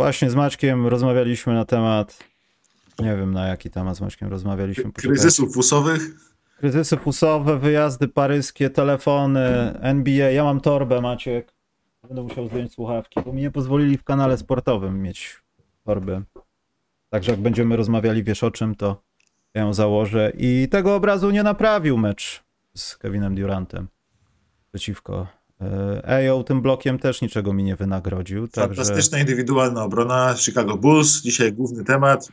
Właśnie z Maćkiem rozmawialiśmy na temat, nie wiem na jaki temat z Maćkiem rozmawialiśmy. Kryzysów fusowych? Kryzysy fusowe, wyjazdy paryskie, telefony, NBA. Ja mam torbę, Maciek. Będę musiał zdjąć słuchawki, bo mi nie pozwolili w kanale sportowym mieć torby. Także jak będziemy rozmawiali, wiesz o czym, to ja ją założę. I tego obrazu nie naprawił mecz z Kevinem Durantem przeciwko Ejo, tym blokiem też niczego mi nie wynagrodził. Fantastyczna także... indywidualna obrona Chicago Bulls. Dzisiaj główny temat.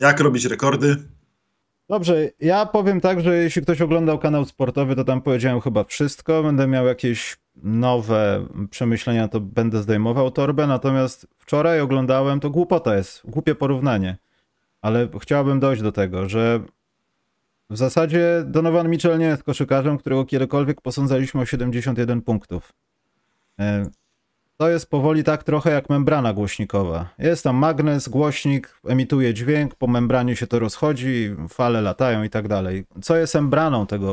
Jak robić rekordy? Dobrze, ja powiem tak, że jeśli ktoś oglądał kanał sportowy, to tam powiedziałem chyba wszystko. Będę miał jakieś nowe przemyślenia, to będę zdejmował torbę. Natomiast wczoraj oglądałem, to głupota jest, głupie porównanie. Ale chciałbym dojść do tego, że w zasadzie Donovan Mitchell nie jest koszykarzem, którego kiedykolwiek posądzaliśmy o 71 punktów. To jest powoli tak trochę jak membrana głośnikowa. Jest tam magnes, głośnik, emituje dźwięk, po membranie się to rozchodzi, fale latają i tak dalej. Co jest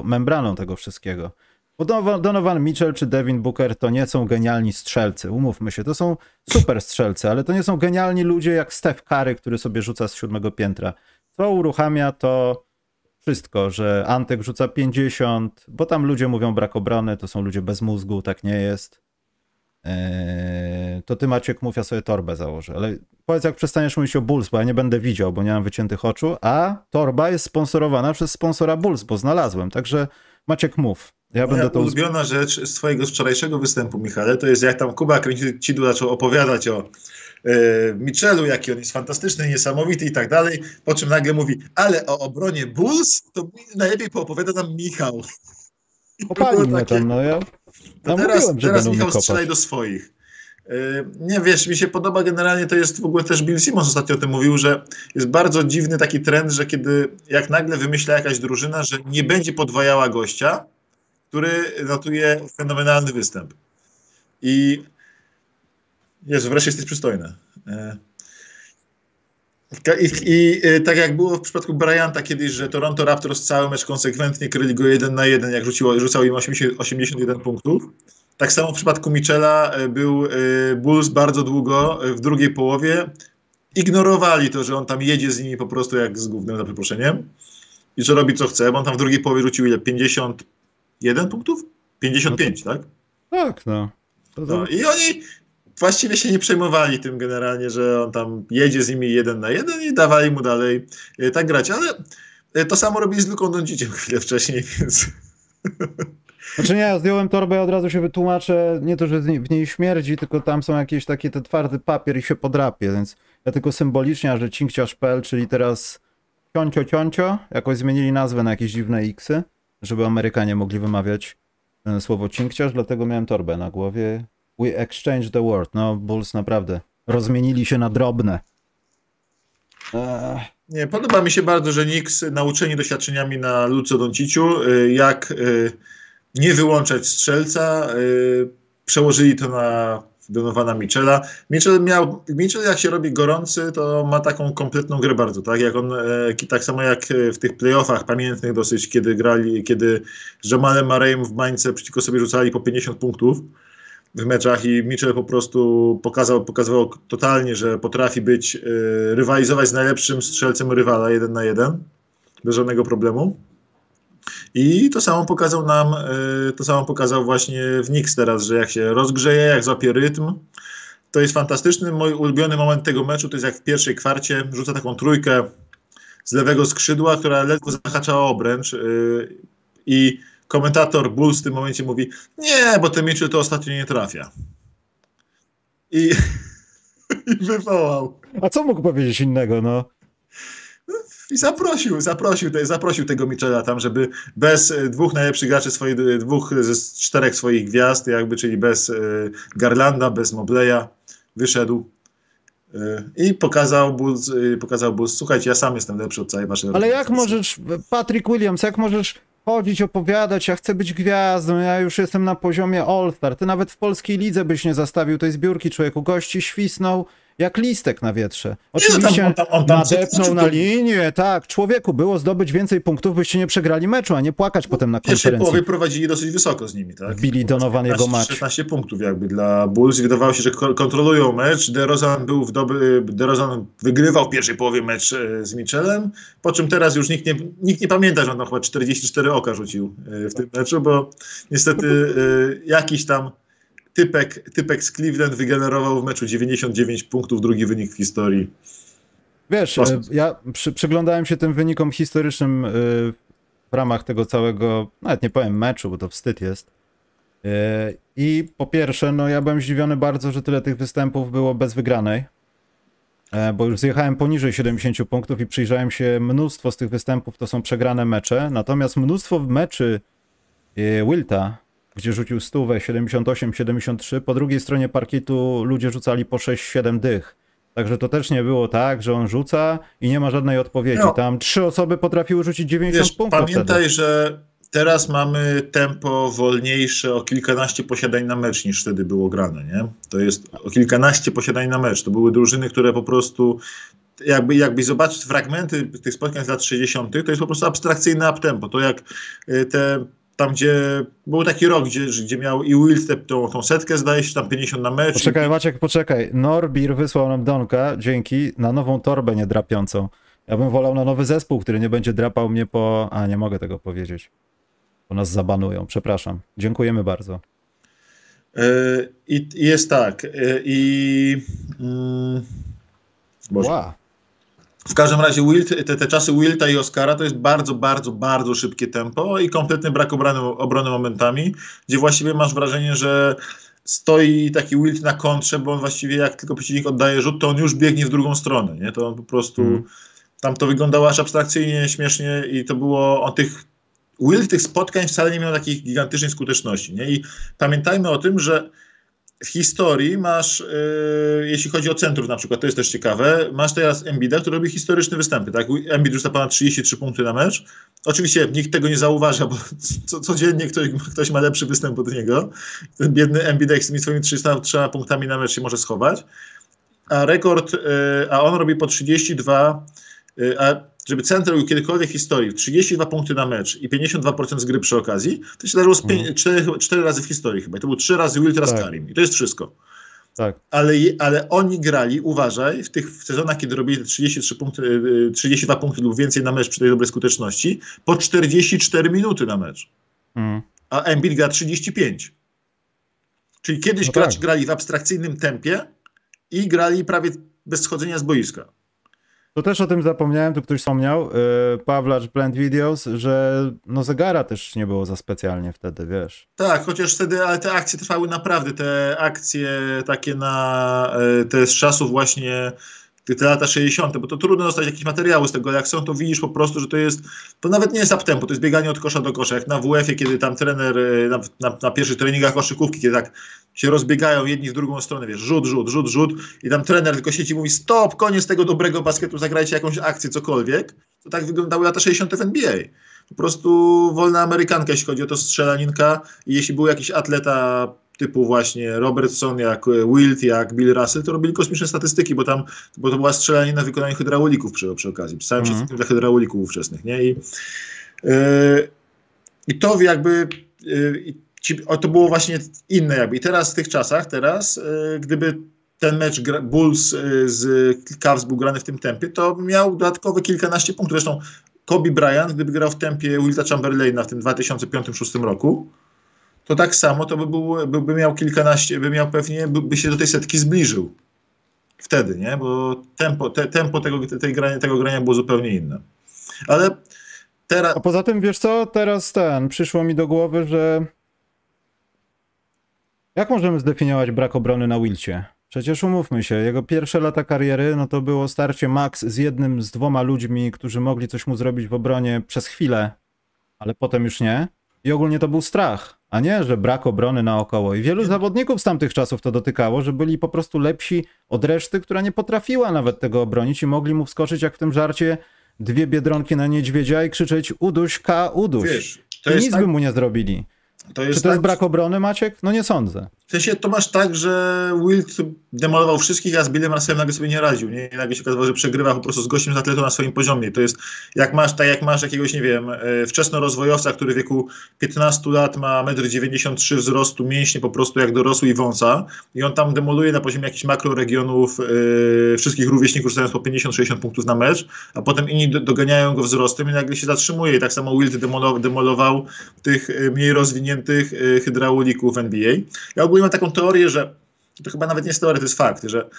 membraną tego wszystkiego? Bo Donovan Mitchell czy Devin Booker to nie są genialni strzelcy, umówmy się. To są super strzelcy, ale to nie są genialni ludzie jak Steph Curry, który sobie rzuca z 7. piętra. Co uruchamia to wszystko, że Antek rzuca 50, bo tam ludzie mówią brak obrony, to są ludzie bez mózgu, tak nie jest. To ty, Maciek, mów, ja sobie torbę założę. Ale powiedz, jak przestaniesz mówić o Bulls, bo ja nie będę widział, bo nie mam wyciętych oczu, a torba jest sponsorowana przez sponsora Bulls, bo znalazłem. Także Maciek, mów. Ulubiona rzecz z twojego wczorajszego występu, Michale, to jest jak tam Kuba Kręcidło zaczął opowiadać o Michelu, jaki on jest fantastyczny, niesamowity i tak dalej, po czym nagle mówi, ale o obronie Bulls to najlepiej poopowiada nam Michał. Opalił mnie tam, no ja... Teraz Michał strzelaj do swoich. Nie wiesz, mi się podoba generalnie, to jest w ogóle też Bill Simmons ostatnio o tym mówił, że jest bardzo dziwny taki trend, że kiedy jak nagle wymyśla jakaś drużyna, że nie będzie podwajała gościa, który notuje fenomenalny występ. I Jezu, wreszcie jesteś przystojny. I tak jak było w przypadku Bryanta kiedyś, że Toronto Raptors cały mecz konsekwentnie kryli go 1 na 1, jak rzucał im 81 punktów. Tak samo w przypadku Mitchella był Bulls bardzo długo w drugiej połowie. Ignorowali to, że on tam jedzie z nimi po prostu jak z gównem, za przeproszeniem. I że robi co chce, bo on tam w drugiej połowie rzucił ile? 51 punktów? 55, no to, tak? Tak, no. No. I oni... Właściwie się nie przejmowali tym generalnie, że on tam jedzie z nimi 1 na 1 i dawali mu dalej tak grać, ale to samo robili z Luką Donciciem chwilę wcześniej, więc... Znaczy nie, ja zdjąłem torbę, od razu się wytłumaczę, nie to, że w niej śmierdzi, tylko tam są jakieś takie te twardy papier i się podrapie, więc ja tylko symbolicznie, że cinkciarz.pl, czyli teraz cioncio, jakoś zmienili nazwę na jakieś dziwne x-y, żeby Amerykanie mogli wymawiać słowo cinkciarz, dlatego miałem torbę na głowie. We exchange the word. No, Bulls naprawdę rozmienili się na drobne. Nie, podoba mi się bardzo, że Knicks nauczeni doświadczeniami na Luce Donciciu, jak nie wyłączać strzelca, przełożyli to na Donovana Mitchella. Mitchell jak się robi gorący, to ma taką kompletną grę bardzo, tak? Jak on, tak samo jak w tych playoffach pamiętnych dosyć, kiedy z Jamalem Murrayem w bańce przeciwko sobie rzucali po 50 punktów, w meczach i Mitchell po prostu pokazywał totalnie, że potrafi być, rywalizować z najlepszym strzelcem rywala 1 na 1 bez żadnego problemu. I to samo pokazał nam, właśnie w Knicks teraz, że jak się rozgrzeje, jak złapie rytm, to jest fantastyczny. Mój ulubiony moment tego meczu to jest jak w pierwszej kwarcie rzuca taką trójkę z lewego skrzydła, która ledwo zahaczała obręcz i komentator Bulls w tym momencie mówi, nie, bo ten Mitchell to ostatnio nie trafia. I wywołał. A co mógł powiedzieć innego, no? I zaprosił tego Mitchella tam, żeby bez dwóch najlepszych graczy, dwóch ze 4 swoich gwiazd, jakby, czyli bez Garlanda, bez Mobleya, wyszedł. I pokazał Bulls, słuchajcie, ja sam jestem lepszy od całej waszej... Ale jak możesz, Patrick Williams, jak możesz chodzić, opowiadać, ja chcę być gwiazdą, ja już jestem na poziomie All-Star. Ty nawet w polskiej lidze byś nie zastawił tej zbiórki, człowieku, gości świsnął jak listek na wietrze. Oczywiście on tam nadepnął na linię, tak. Człowieku, było zdobyć więcej punktów, byście nie przegrali meczu, a nie płakać potem na konferencji. Pierwszej połowie prowadzili dosyć wysoko z nimi, tak? Billy Donovan jego mecz. 16 punktów jakby dla Bulls. Wydawało się, że kontrolują mecz. DeRozan wygrywał w pierwszej połowie mecz z Mitchellem, po czym teraz już nikt nie pamięta, że on chyba 44 oka rzucił w tym meczu, bo niestety jakiś tam typek z Cleveland wygenerował w meczu 99 punktów, drugi wynik w historii. Wiesz, ja przyglądałem się tym wynikom historycznym w ramach tego całego, nawet nie powiem meczu, bo to wstyd jest. I po pierwsze, no ja byłem zdziwiony bardzo, że tyle tych występów było bez wygranej, bo już zjechałem poniżej 70 punktów i przyjrzałem się, mnóstwo z tych występów to są przegrane mecze, natomiast mnóstwo meczy Wilta, gdzie rzucił stówę 78-73, po drugiej stronie parkietu ludzie rzucali po 6-7 dych. Także to też nie było tak, że on rzuca i nie ma żadnej odpowiedzi. No. Tam 3 osoby potrafiły rzucić 90 punktów. Pamiętaj, wtedy, że teraz mamy tempo wolniejsze o kilkanaście posiadań na mecz niż wtedy było grane, nie? To jest o kilkanaście posiadań na mecz. To były drużyny, które po prostu... Jakby zobaczyć fragmenty tych spotkań z lat 60. to jest po prostu abstrakcyjne uptempo. To jak te... Tam, gdzie był taki rok, gdzie miał i Wilt tą setkę, zdaje się, tam 50 na mecz. Poczekaj, Maciek, poczekaj. Norbir wysłał nam Donka, dzięki, na nową torbę niedrapiącą. Ja bym wolał na nowy zespół, który nie będzie drapał mnie po... A, nie mogę tego powiedzieć. Bo nas zabanują, przepraszam. Dziękujemy bardzo. I jest tak. Boże. Wow. W każdym razie te czasy Wilta i Oscara to jest bardzo, bardzo, bardzo szybkie tempo i kompletny brak obrony momentami, gdzie właściwie masz wrażenie, że stoi taki Wilt na kontrze, bo on właściwie jak tylko przeciwnik oddaje rzut, to on już biegnie w drugą stronę, nie? To on po prostu, tam to wyglądało aż abstrakcyjnie, śmiesznie i to było o tych... Wilt tych spotkań wcale nie miał takiej gigantycznej skuteczności, nie? I pamiętajmy o tym, że w historii masz, jeśli chodzi o centrów na przykład, to jest też ciekawe, masz teraz Embida, który robi historyczne występy, tak? Embiid rzuca ponad 33 punkty na mecz. Oczywiście nikt tego nie zauważa, bo codziennie ktoś ma lepszy występ od niego. Ten biedny Embiidek z tymi swoimi 33 punktami na mecz się może schować. A rekord, a on robi po 32, żeby centrum był kiedykolwiek w historii, 32 punkty na mecz i 52% z gry przy okazji, to się zdarzyło 4 razy w historii chyba. I to było 3 razy Wilt, teraz Karim. I to jest wszystko. Tak. Ale oni grali, uważaj, w sezonach, kiedy robili 32 punkty lub więcej na mecz przy tej dobrej skuteczności, po 44 minuty na mecz. A Embiid gra 35. Czyli kiedyś grali w abstrakcyjnym tempie i grali prawie bez schodzenia z boiska. To też o tym zapomniałem, tu ktoś wspomniał, Pawlacz Blend Videos, że no zegara też nie było za specjalnie wtedy, wiesz. Tak, chociaż wtedy, ale te akcje trwały naprawdę, te akcje takie te z czasów właśnie, te lata 60, bo to trudno dostać jakieś materiały z tego, jak są, to widzisz po prostu, że to nawet nie jest uptempo, to jest bieganie od kosza do kosza, jak na WF-ie, kiedy tam trener, na pierwszych treningach koszykówki, kiedy tak się rozbiegają jedni w drugą stronę, wiesz, rzut i tam trener tylko siedzi i mówi stop, koniec tego dobrego basketu, zagrajcie jakąś akcję, cokolwiek. To tak wyglądały lata 60 w NBA. Po prostu wolna amerykanka, jeśli chodzi o to strzelaninka i jeśli był jakiś atleta typu właśnie Robertson, jak Wilt, jak Bill Russell, to robili kosmiczne statystyki, bo to była strzelanina w wykonaniu hydraulików przy okazji, przy całym dla hydraulików ówczesnych, nie? I to jakby... to było właśnie inne jakby. I teraz w tych czasach, gdyby ten mecz Bulls z Cavs był grany w tym tempie, to miał dodatkowe kilkanaście punktów. Zresztą Kobe Bryant, gdyby grał w tempie Wilta Chamberlaina w tym 2005-2006 roku, to tak samo to by miał kilkanaście, by się do tej setki zbliżył. Wtedy, nie? Bo tempo tego grania było zupełnie inne. Ale teraz... A poza tym, wiesz co? Teraz przyszło mi do głowy, że jak możemy zdefiniować brak obrony na Wilcie? Przecież umówmy się, jego pierwsze lata kariery, no to było starcie Max z jednym, z dwoma ludźmi, którzy mogli coś mu zrobić w obronie przez chwilę, ale potem już nie. I ogólnie to był strach, a nie, że brak obrony naokoło. I wielu zawodników z tamtych czasów to dotykało, że byli po prostu lepsi od reszty, która nie potrafiła nawet tego obronić i mogli mu wskoczyć jak w tym żarcie dwie biedronki na niedźwiedzia i krzyczeć uduś, uduś. Wiesz, to i nic by mu nie zrobili. Czy to jest brak obrony, Maciek? No nie sądzę. W sensie to masz tak, że Wild demolował wszystkich, a z Billem Russellem nagle sobie nie radził. Nie? I nagle się okazało, że przegrywa po prostu z gościem z atletą na swoim poziomie. To jest, jak masz jakiegoś, nie wiem, wczesnorozwojowca, który w wieku 15 lat ma 1,93 m wzrostu, mięśnie po prostu jak dorosły i wąsa. I on tam demoluje na poziomie jakichś makroregionów wszystkich rówieśników, rzucając po 50-60 punktów na mecz, a potem inni doganiają go wzrostem i nagle się zatrzymuje. I tak samo Wild demolował tych mniej rozwiniętych hydraulików w NBA. Ja ogólnie mam taką teorię, że to chyba nawet nie jest teoria, to jest fakt, że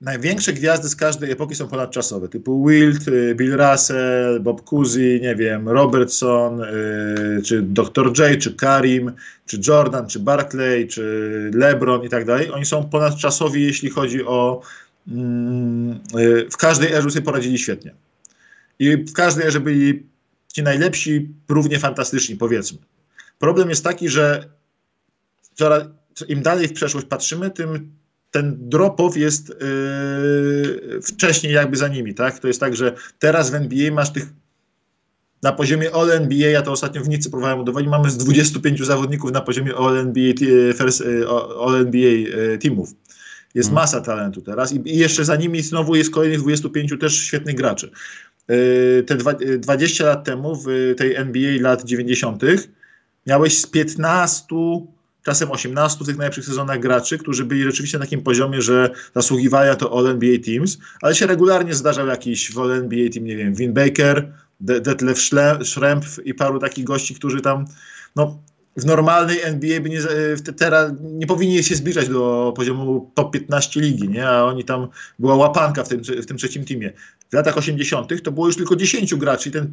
największe gwiazdy z każdej epoki są ponadczasowe, typu Wilt, Bill Russell, Bob Cousy, nie wiem, Robertson, czy Dr. J, czy Karim, czy Jordan, czy Barkley, czy LeBron i tak dalej. Oni są ponadczasowi, jeśli chodzi o... w każdej erze sobie poradzili świetnie. I w każdej erze byli ci najlepsi, równie fantastyczni, powiedzmy. Problem jest taki, że im dalej w przeszłość patrzymy, tym ten drop-off jest wcześniej jakby za nimi, tak? To jest tak, że teraz w NBA masz tych na poziomie All-NBA, ja to ostatnio w Nicy próbowałem udowodnić, mamy z 25 zawodników na poziomie All-NBA teamów. Jest masa talentu teraz i jeszcze za nimi znowu jest kolejnych 25 też świetnych graczy. Te 20 lat temu w tej NBA lat 90. miałeś z 15, czasem 18 w tych najlepszych sezonach graczy, którzy byli rzeczywiście na takim poziomie, że zasługiwali to All-NBA Teams, ale się regularnie zdarzał jakiś w All-NBA Team, nie wiem, Vin Baker, Detlef Schrempf i paru takich gości, którzy tam, no, w normalnej NBA by teraz nie powinni się zbliżać do poziomu top 15 ligi, nie? A oni tam, była łapanka w tym trzecim teamie. W latach 80. to było już tylko 10 graczy i ten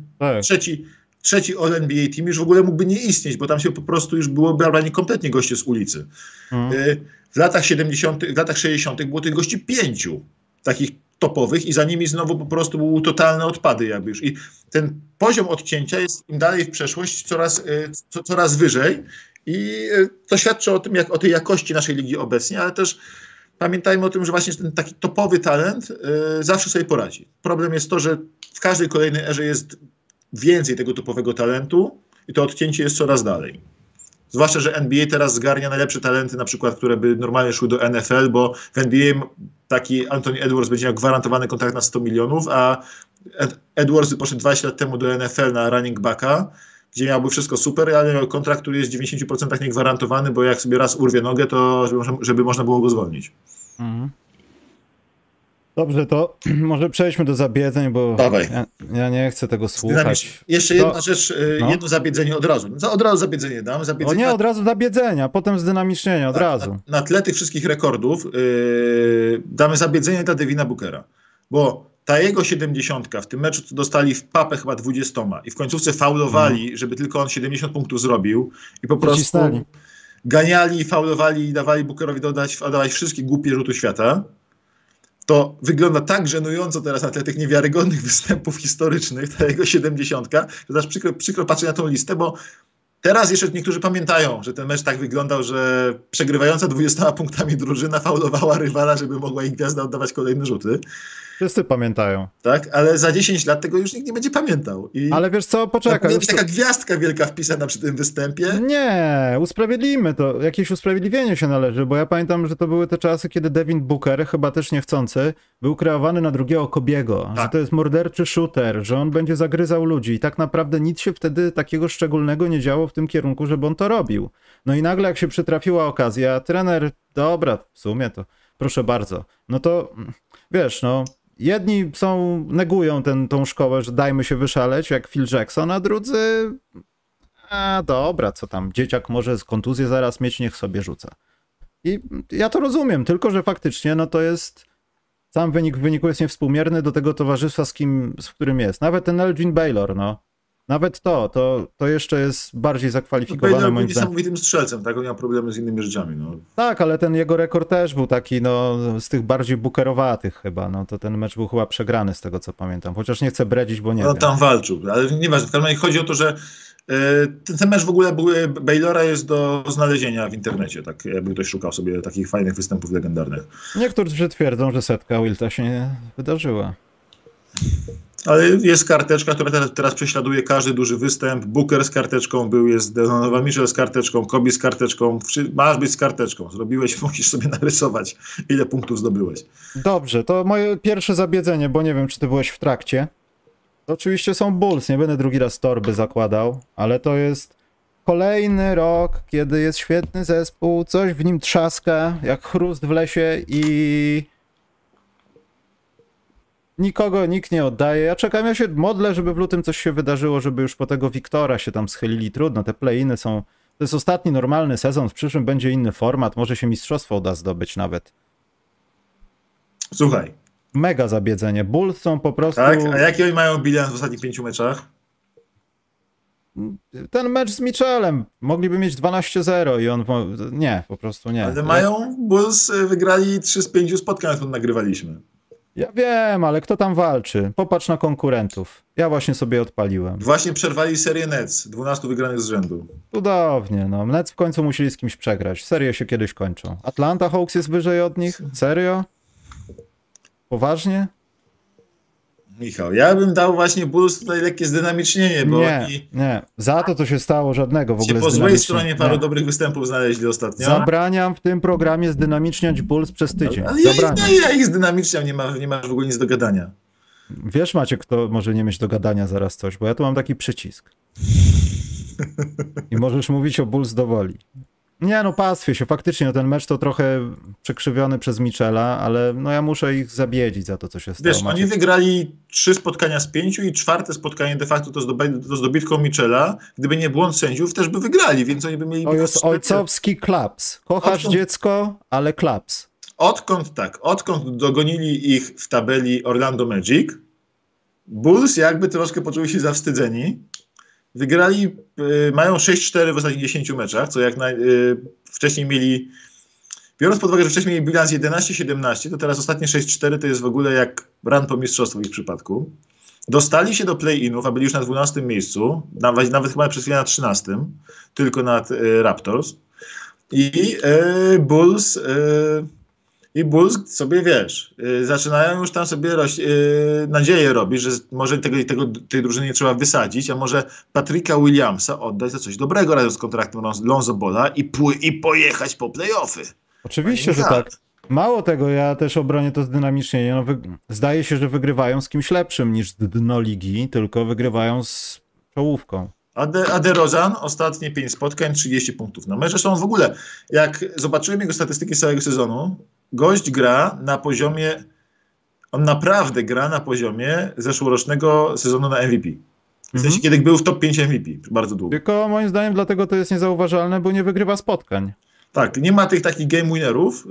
trzeci All-NBA Team już w ogóle mógłby nie istnieć, bo tam się po prostu już było brani kompletnie goście z ulicy. W latach 70., w latach 60. było tych gości 5 takich topowych i za nimi znowu po prostu były totalne odpady jakby już. I ten poziom odcięcia jest im dalej w przeszłość coraz wyżej i to świadczy o tym, o tej jakości naszej ligi obecnie, ale też pamiętajmy o tym, że właśnie ten taki topowy talent zawsze sobie poradzi. Problem jest to, że w każdej kolejnej erze jest więcej tego topowego talentu i to odcięcie jest coraz dalej. Zwłaszcza, że NBA teraz zgarnia najlepsze talenty, na przykład, które by normalnie szły do NFL, bo w NBA taki Anthony Edwards będzie miał gwarantowany kontrakt na 100 milionów, a Edwards poszedł 20 lat temu do NFL na running backa, gdzie miałby wszystko super, ale miał kontrakt, który jest w 90% niegwarantowany, bo jak sobie raz urwie nogę, to żeby można było go zwolnić. Dobrze, to może przejdźmy do zabiedzeń, bo ja nie chcę tego słuchać. Jeszcze jedna rzecz, jedno zabiedzenie od razu. Od razu zabiedzenie dam. Zabiedzenie od razu zabiedzenia, potem zdynamicznienie, od razu. Na tle tych wszystkich rekordów damy zabiedzenie dla Devina Bookera, bo ta jego 70 w tym meczu to dostali w papę chyba 20 i w końcówce faulowali, żeby tylko on 70 punktów zrobił i po prostu ganiali, faulowali i dawali Bookerowi oddawać wszystkie głupie rzuty świata. To wygląda tak żenująco teraz na tle tych niewiarygodnych występów historycznych, ta jego 70, że aż przykro patrzeć na tą listę, bo teraz jeszcze niektórzy pamiętają, że ten mecz tak wyglądał, że przegrywająca 20 punktami drużyna faulowała rywala, żeby mogła ich gwiazda oddawać kolejne rzuty. Wszyscy pamiętają. Tak, ale za 10 lat tego już nikt nie będzie pamiętał. Ale wiesz co, poczekaj. Jest taka gwiazdka wielka wpisana przy tym występie. Nie, usprawiedliwimy to. Jakieś usprawiedliwienie się należy, bo ja pamiętam, że to były te czasy, kiedy Devin Booker, chyba też niechcący, był kreowany na drugiego Kobiego. Tak. Że to jest morderczy shooter, że on będzie zagryzał ludzi. I tak naprawdę nic się wtedy takiego szczególnego nie działo w tym kierunku, żeby on to robił. No i nagle jak się przytrafiła okazja, trener, dobra, w sumie to, proszę bardzo. No to, wiesz, no... Jedni negują tą szkołę, że dajmy się wyszaleć, jak Phil Jackson, a drudzy... A dobra, co tam, dzieciak może z kontuzję zaraz mieć, niech sobie rzuca. I ja to rozumiem, tylko że faktycznie no to jest... Sam wynik w wyniku jest niewspółmierny do tego towarzystwa, z którym jest. Nawet ten Elgin Baylor, no. Nawet to jeszcze jest bardziej zakwalifikowane moim zdaniem. Baylor był niesamowitym strzelcem, tak? On miał problemy z innymi rzeczami, no. Tak, ale ten jego rekord też był taki, no, z tych bardziej bookerowatych chyba, no, to ten mecz był chyba przegrany z tego, co pamiętam. Chociaż nie chcę bredzić, bo nie wiem. Tam walczył, ale nieważne. W każdym razie chodzi o to, że ten mecz w ogóle Baylora jest do znalezienia w internecie, tak jakby ktoś szukał sobie takich fajnych występów legendarnych. Niektórzy twierdzą, że setka Wilta się nie wydarzyła. Ale jest karteczka, która teraz prześladuje każdy duży występ. Booker z karteczką był, jest Donovan Mitchell z karteczką, Kobe z karteczką. Masz być z karteczką. Zrobiłeś, musisz sobie narysować, ile punktów zdobyłeś. Dobrze, to moje pierwsze zabiedzenie, bo nie wiem, czy ty byłeś w trakcie. To oczywiście są Bulls, nie będę drugi raz torby zakładał, ale to jest kolejny rok, kiedy jest świetny zespół, coś w nim trzaska, jak chrust w lesie i... nikogo nikt nie oddaje. Ja czekam, ja się modlę, żeby w lutym coś się wydarzyło, żeby już po tego Wiktora się tam schylili. Trudno, te play-iny są... To jest ostatni normalny sezon, w przyszłym będzie inny format, może się mistrzostwo uda zdobyć nawet. Słuchaj. Mega zabiedzenie. Bulls są po prostu... Tak? A jaki oni mają bilans w ostatnich 5 meczach? Ten mecz z Mitchellem. Mogliby mieć 12-0 i on... Nie, po prostu nie. Ale mają... Bulls wygrali 3 z 5 spotkań, które nagrywaliśmy. Ja wiem, ale kto tam walczy? Popatrz na konkurentów. Ja właśnie sobie odpaliłem. Właśnie przerwali serię Nets. 12 wygranych z rzędu. Cudownie, no. Nets w końcu musieli z kimś przegrać. Serio się kiedyś kończą. Atlanta Hawks jest wyżej od nich? Serio? Poważnie? Michał, ja bym dał właśnie Bulls tutaj lekkie zdynamicznienie, bo nie. Za to, co się stało, żadnego w ogóle po złej stronie paru dobrych występów znaleźli ostatnio. Zabraniam w tym programie zdynamiczniać Bulls przez tydzień. Ale ja ich zdynamiczniam, nie ma w ogóle nic do gadania. Wiesz, Maciek, kto może nie mieć do gadania zaraz coś, bo ja tu mam taki przycisk. I możesz mówić o Bulls do woli. Nie, no pastwię się. Faktycznie, no, ten mecz to trochę przekrzywiony przez Michela, ale no ja muszę ich zabiedzić za to, co się stało. Wiesz, Maciek, oni wygrali 3 spotkania z 5 i 4 spotkanie de facto to z dobitką Michela. Gdyby nie błąd sędziów, też by wygrali, więc oni by mieli... To jest ojcowski klaps. Kochasz dziecko, ale klaps. Odkąd dogonili ich w tabeli Orlando Magic, Bulls jakby troszkę poczuli się zawstydzeni. Wygrali, mają 6-4 w ostatnich 10 meczach, co jak wcześniej mieli, biorąc pod uwagę, że wcześniej mieli bilans 11-17, to teraz ostatnie 6-4 to jest w ogóle jak run po mistrzostwu w ich przypadku. Dostali się do play-inów, a byli już na 12 miejscu, nawet chyba przez chwilę na 13, tylko nad Raptors. I Bulls sobie, wiesz, zaczynają już tam sobie nadzieję robić, że może tej drużyny nie trzeba wysadzić, a może Patryka Williamsa oddać za coś dobrego razem z kontraktem Lonzo Balla i pojechać po play-offy. Oczywiście, że tak. Mało tego, ja też obronię to dynamicznie. No, zdaje się, że wygrywają z kimś lepszym niż dno ligi, tylko wygrywają z czołówką. A DeRozan ostatnie 5 spotkań, 30 punktów na mecz. Zresztą w ogóle, jak zobaczyłem jego statystyki z całego sezonu, gość gra na poziomie, on naprawdę gra na poziomie zeszłorocznego sezonu na MVP. W sensie, kiedy był w top 5 MVP, bardzo długo. Tylko moim zdaniem dlatego to jest niezauważalne, bo nie wygrywa spotkań. Tak, nie ma tych takich game winnerów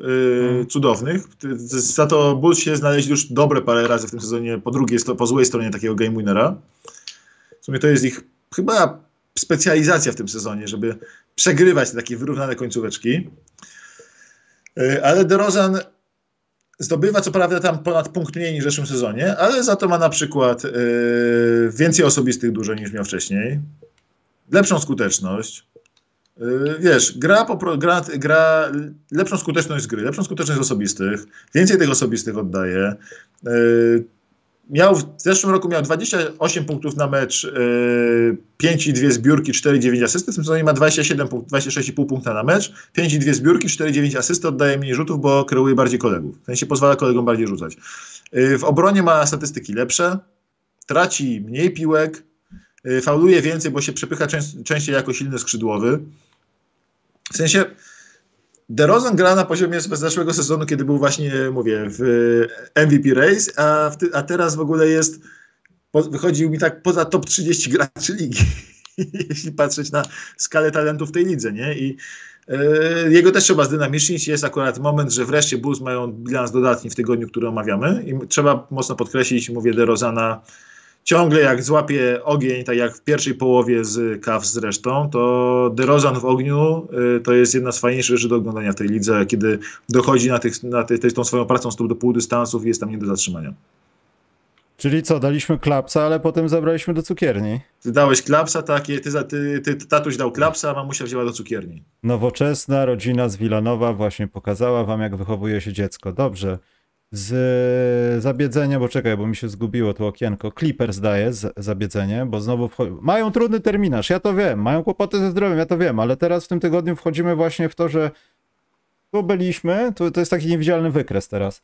cudownych. Za to Bulls się znaleźli już dobre parę razy w tym sezonie po złej stronie takiego game winnera. W sumie to jest ich chyba specjalizacja w tym sezonie, żeby przegrywać te takie wyrównane końcóweczki. Ale DeRozan zdobywa co prawda tam ponad punkt mniej niż w zeszłym sezonie, ale za to ma na przykład więcej osobistych dużo niż miał wcześniej, lepszą skuteczność. Wiesz, gra lepszą skuteczność z gry, lepszą skuteczność osobistych, więcej tych osobistych oddaje. W zeszłym roku miał 28 punktów na mecz, 5,2 zbiórki, 4,9 asysty. W tym sezonie ma 26,5 punkta na mecz, 5,2 zbiórki, 4,9 asysty, oddaje mniej rzutów, bo kreuje bardziej kolegów. W sensie pozwala kolegom bardziej rzucać. W obronie ma statystyki lepsze, traci mniej piłek, fauluje więcej, bo się przepycha częściej jako silny skrzydłowy. W sensie DeRozan gra na poziomie z zeszłego sezonu, kiedy był właśnie, mówię, w MVP race, a teraz w ogóle jest, wychodził mi tak poza top 30 graczy ligi, jeśli patrzeć na skalę talentów w tej lidze, nie? I jego też trzeba zdynamicznić. Jest akurat moment, że wreszcie Bulls mają bilans dodatni w tygodniu, który omawiamy i trzeba mocno podkreślić, mówię, DeRozana ciągle jak złapie ogień, tak jak w pierwszej połowie z Cavs zresztą, to DeRozan w ogniu to jest jedna z fajniejszych rzeczy do oglądania w tej lidze, kiedy dochodzi tą swoją pracą stóp do pół dystansów i jest tam nie do zatrzymania. Czyli co, daliśmy klapsa, ale potem zabraliśmy do cukierni. Ty dałeś klapsa, tak, tatuś dał klapsa, a mamusia wzięła do cukierni. Nowoczesna rodzina z Wilanowa właśnie pokazała wam, jak wychowuje się dziecko. Dobrze. z zabiedzenia, bo czekaj, bo mi się zgubiło to okienko. Clippers daje zabiedzenie, bo znowu mają trudny terminarz, ja to wiem, mają kłopoty ze zdrowiem, ja to wiem, ale teraz w tym tygodniu wchodzimy właśnie w to, że tu byliśmy, to jest taki niewidzialny wykres teraz,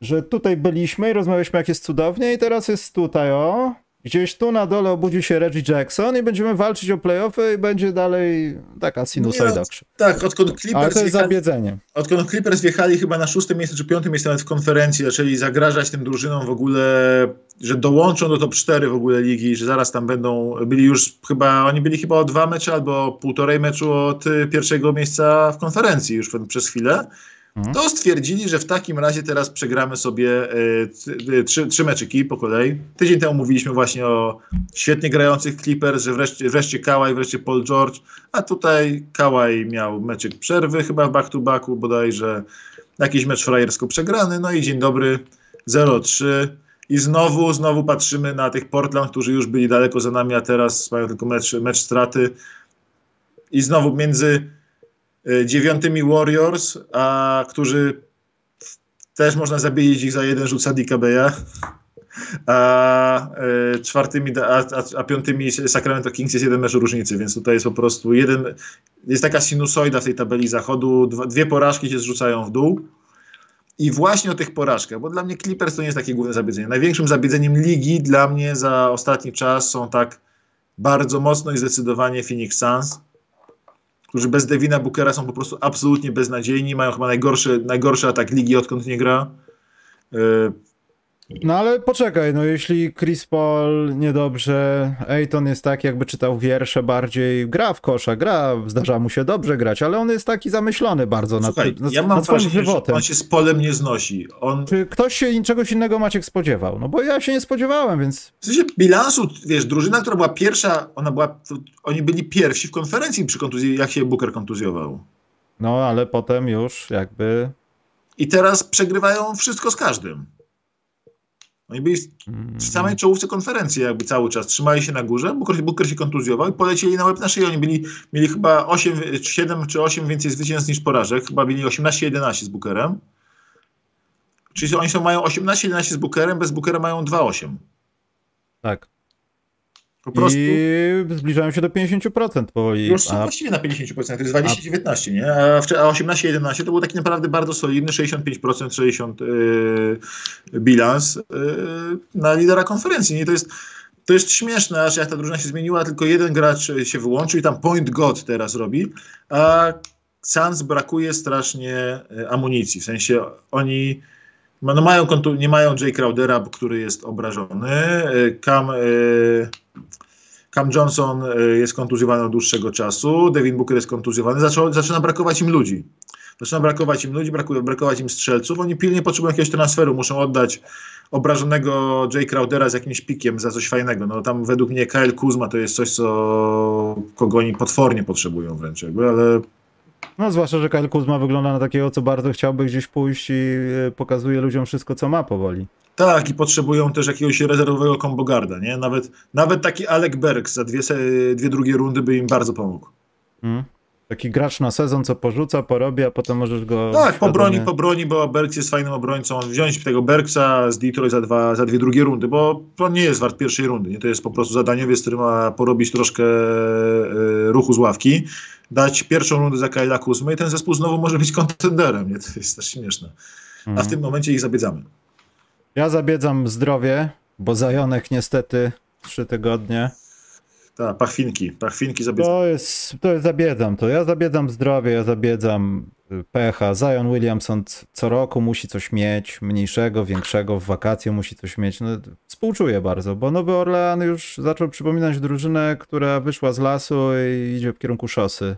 że tutaj byliśmy i rozmawialiśmy, jak jest cudownie, i teraz jest tutaj, o, gdzieś tu na dole obudził się Reggie Jackson i będziemy walczyć o playoffy i będzie dalej taka sinusoida. Tak, odkąd Clippers, ale to jest zabiedzenie. Odkąd Clippers wjechali chyba na 6. miejsce czy 5. miejsce nawet w konferencji, zaczęli zagrażać tym drużynom w ogóle, że dołączą do top 4 w ogóle ligi, że zaraz tam będą, byli już chyba, oni byli chyba o 2 mecze albo 1,5 meczu od 1. miejsca w konferencji już przez chwilę. To stwierdzili, że w takim razie teraz przegramy sobie 3 meczyki po kolei. Tydzień temu mówiliśmy właśnie o świetnie grających Clippers, że wreszcie Kawhi, wreszcie Paul George, a tutaj Kawhi miał meczyk przerwy chyba w back-to-backu bodajże, jakiś mecz frajersko przegrany, no i dzień dobry, 0-3 i znowu patrzymy na tych Portland, którzy już byli daleko za nami, a teraz mają tylko mecz straty i znowu między 9. Warriors, a którzy też można zabić ich za 1 rzut Sadika Beya, a 5. Sacramento Kings jest 1 mecz różnicy, więc tutaj jest po prostu jest taka sinusoida w tej tabeli zachodu, dwie porażki się zrzucają w dół. I właśnie o tych porażkach, bo dla mnie Clippers to nie jest takie główne zabiedzenie. Największym zabiedzeniem ligi dla mnie za ostatni czas są tak bardzo mocno i zdecydowanie Phoenix Suns, którzy bez Devina Bookera są po prostu absolutnie beznadziejni, mają chyba najgorszy atak ligi, odkąd nie gra. No ale poczekaj, no jeśli Chris Paul niedobrze, Ayton jest tak, jakby czytał wiersze bardziej, gra w kosza, zdarza mu się dobrze grać, ale on jest taki zamyślony bardzo. Słuchaj, ja mam wrażenie, że on się z Polem nie znosi. Czy ktoś się czegoś innego, Maciek, spodziewał? No bo ja się nie spodziewałem, więc... W sensie bilansu, wiesz, drużyna, która była pierwsza, oni byli pierwsi w konferencji przy kontuzji, jak się Booker kontuzjował. No ale potem już jakby... I teraz przegrywają wszystko z każdym. Oni byli w samej czołówce konferencji jakby cały czas, trzymali się na górze, Booker się kontuzjował i polecieli na łeb na szyję. Oni mieli chyba 7 czy 8 więcej zwycięstw niż porażek, chyba mieli 18-11 z Bookerem. Czyli oni mają 18-11 z Bookerem, bez Bookera mają 2-8. Tak. Po prostu... I zbliżają się do 50% powoli. Już są właściwie na 50%, to jest 20-19, nie? A 18-11 to był taki naprawdę bardzo solidny 65%, bilans na lidera konferencji. Nie? To jest śmieszne, że jak ta drużyna się zmieniła, tylko jeden gracz się wyłączył i tam point god teraz robi, a Suns brakuje strasznie amunicji, w sensie oni... No nie mają Jay Crowdera, który jest obrażony. Cam Johnson jest kontuzjowany od dłuższego czasu. Devin Booker jest kontuzjowany. Zaczyna brakować im ludzi. Brakować im strzelców. Oni pilnie potrzebują jakiegoś transferu. Muszą oddać obrażonego Jay Crowdera z jakimś pikiem za coś fajnego. No tam według mnie Kyle Kuzma to jest coś, kogo oni potwornie potrzebują wręcz jakby, ale... No zwłaszcza, że Kyle Kuzma wygląda na takiego, co bardzo chciałby gdzieś pójść i pokazuje ludziom wszystko, co ma powoli. Tak, i potrzebują też jakiegoś rezerwowego kombogarda, nie? Nawet taki Alec Burks za dwie drugie rundy by im bardzo pomógł. Taki gracz na sezon, co porzuca, porobi, a potem możesz go... Tak, świadomie... pobroni, bo Burks jest fajnym obrońcą. Wziąć tego Burksa z Detroit za 2 drugie rundy, bo on nie jest wart 1. rundy. Nie? To jest po prostu zadaniowiec, który ma porobić troszkę ruchu z ławki. Dać 1. rundę za Kyla Kuzmy i ten zespół znowu może być kontenderem. Nie? To jest też śmieszne. A w tym momencie ich zabiedzamy. Ja zabiedzam zdrowie, bo Zajonek niestety 3 tygodnie. Tak, pachwinki zabiedzam. To jest zabiedzam to. Ja zabiedzam zdrowie, ja zabiedzam pecha. Zion Williamson co roku musi coś mieć, mniejszego, większego, w wakacje musi coś mieć. No, współczuję bardzo, bo Nowy Orlean już zaczął przypominać drużynę, która wyszła z lasu i idzie w kierunku szosy.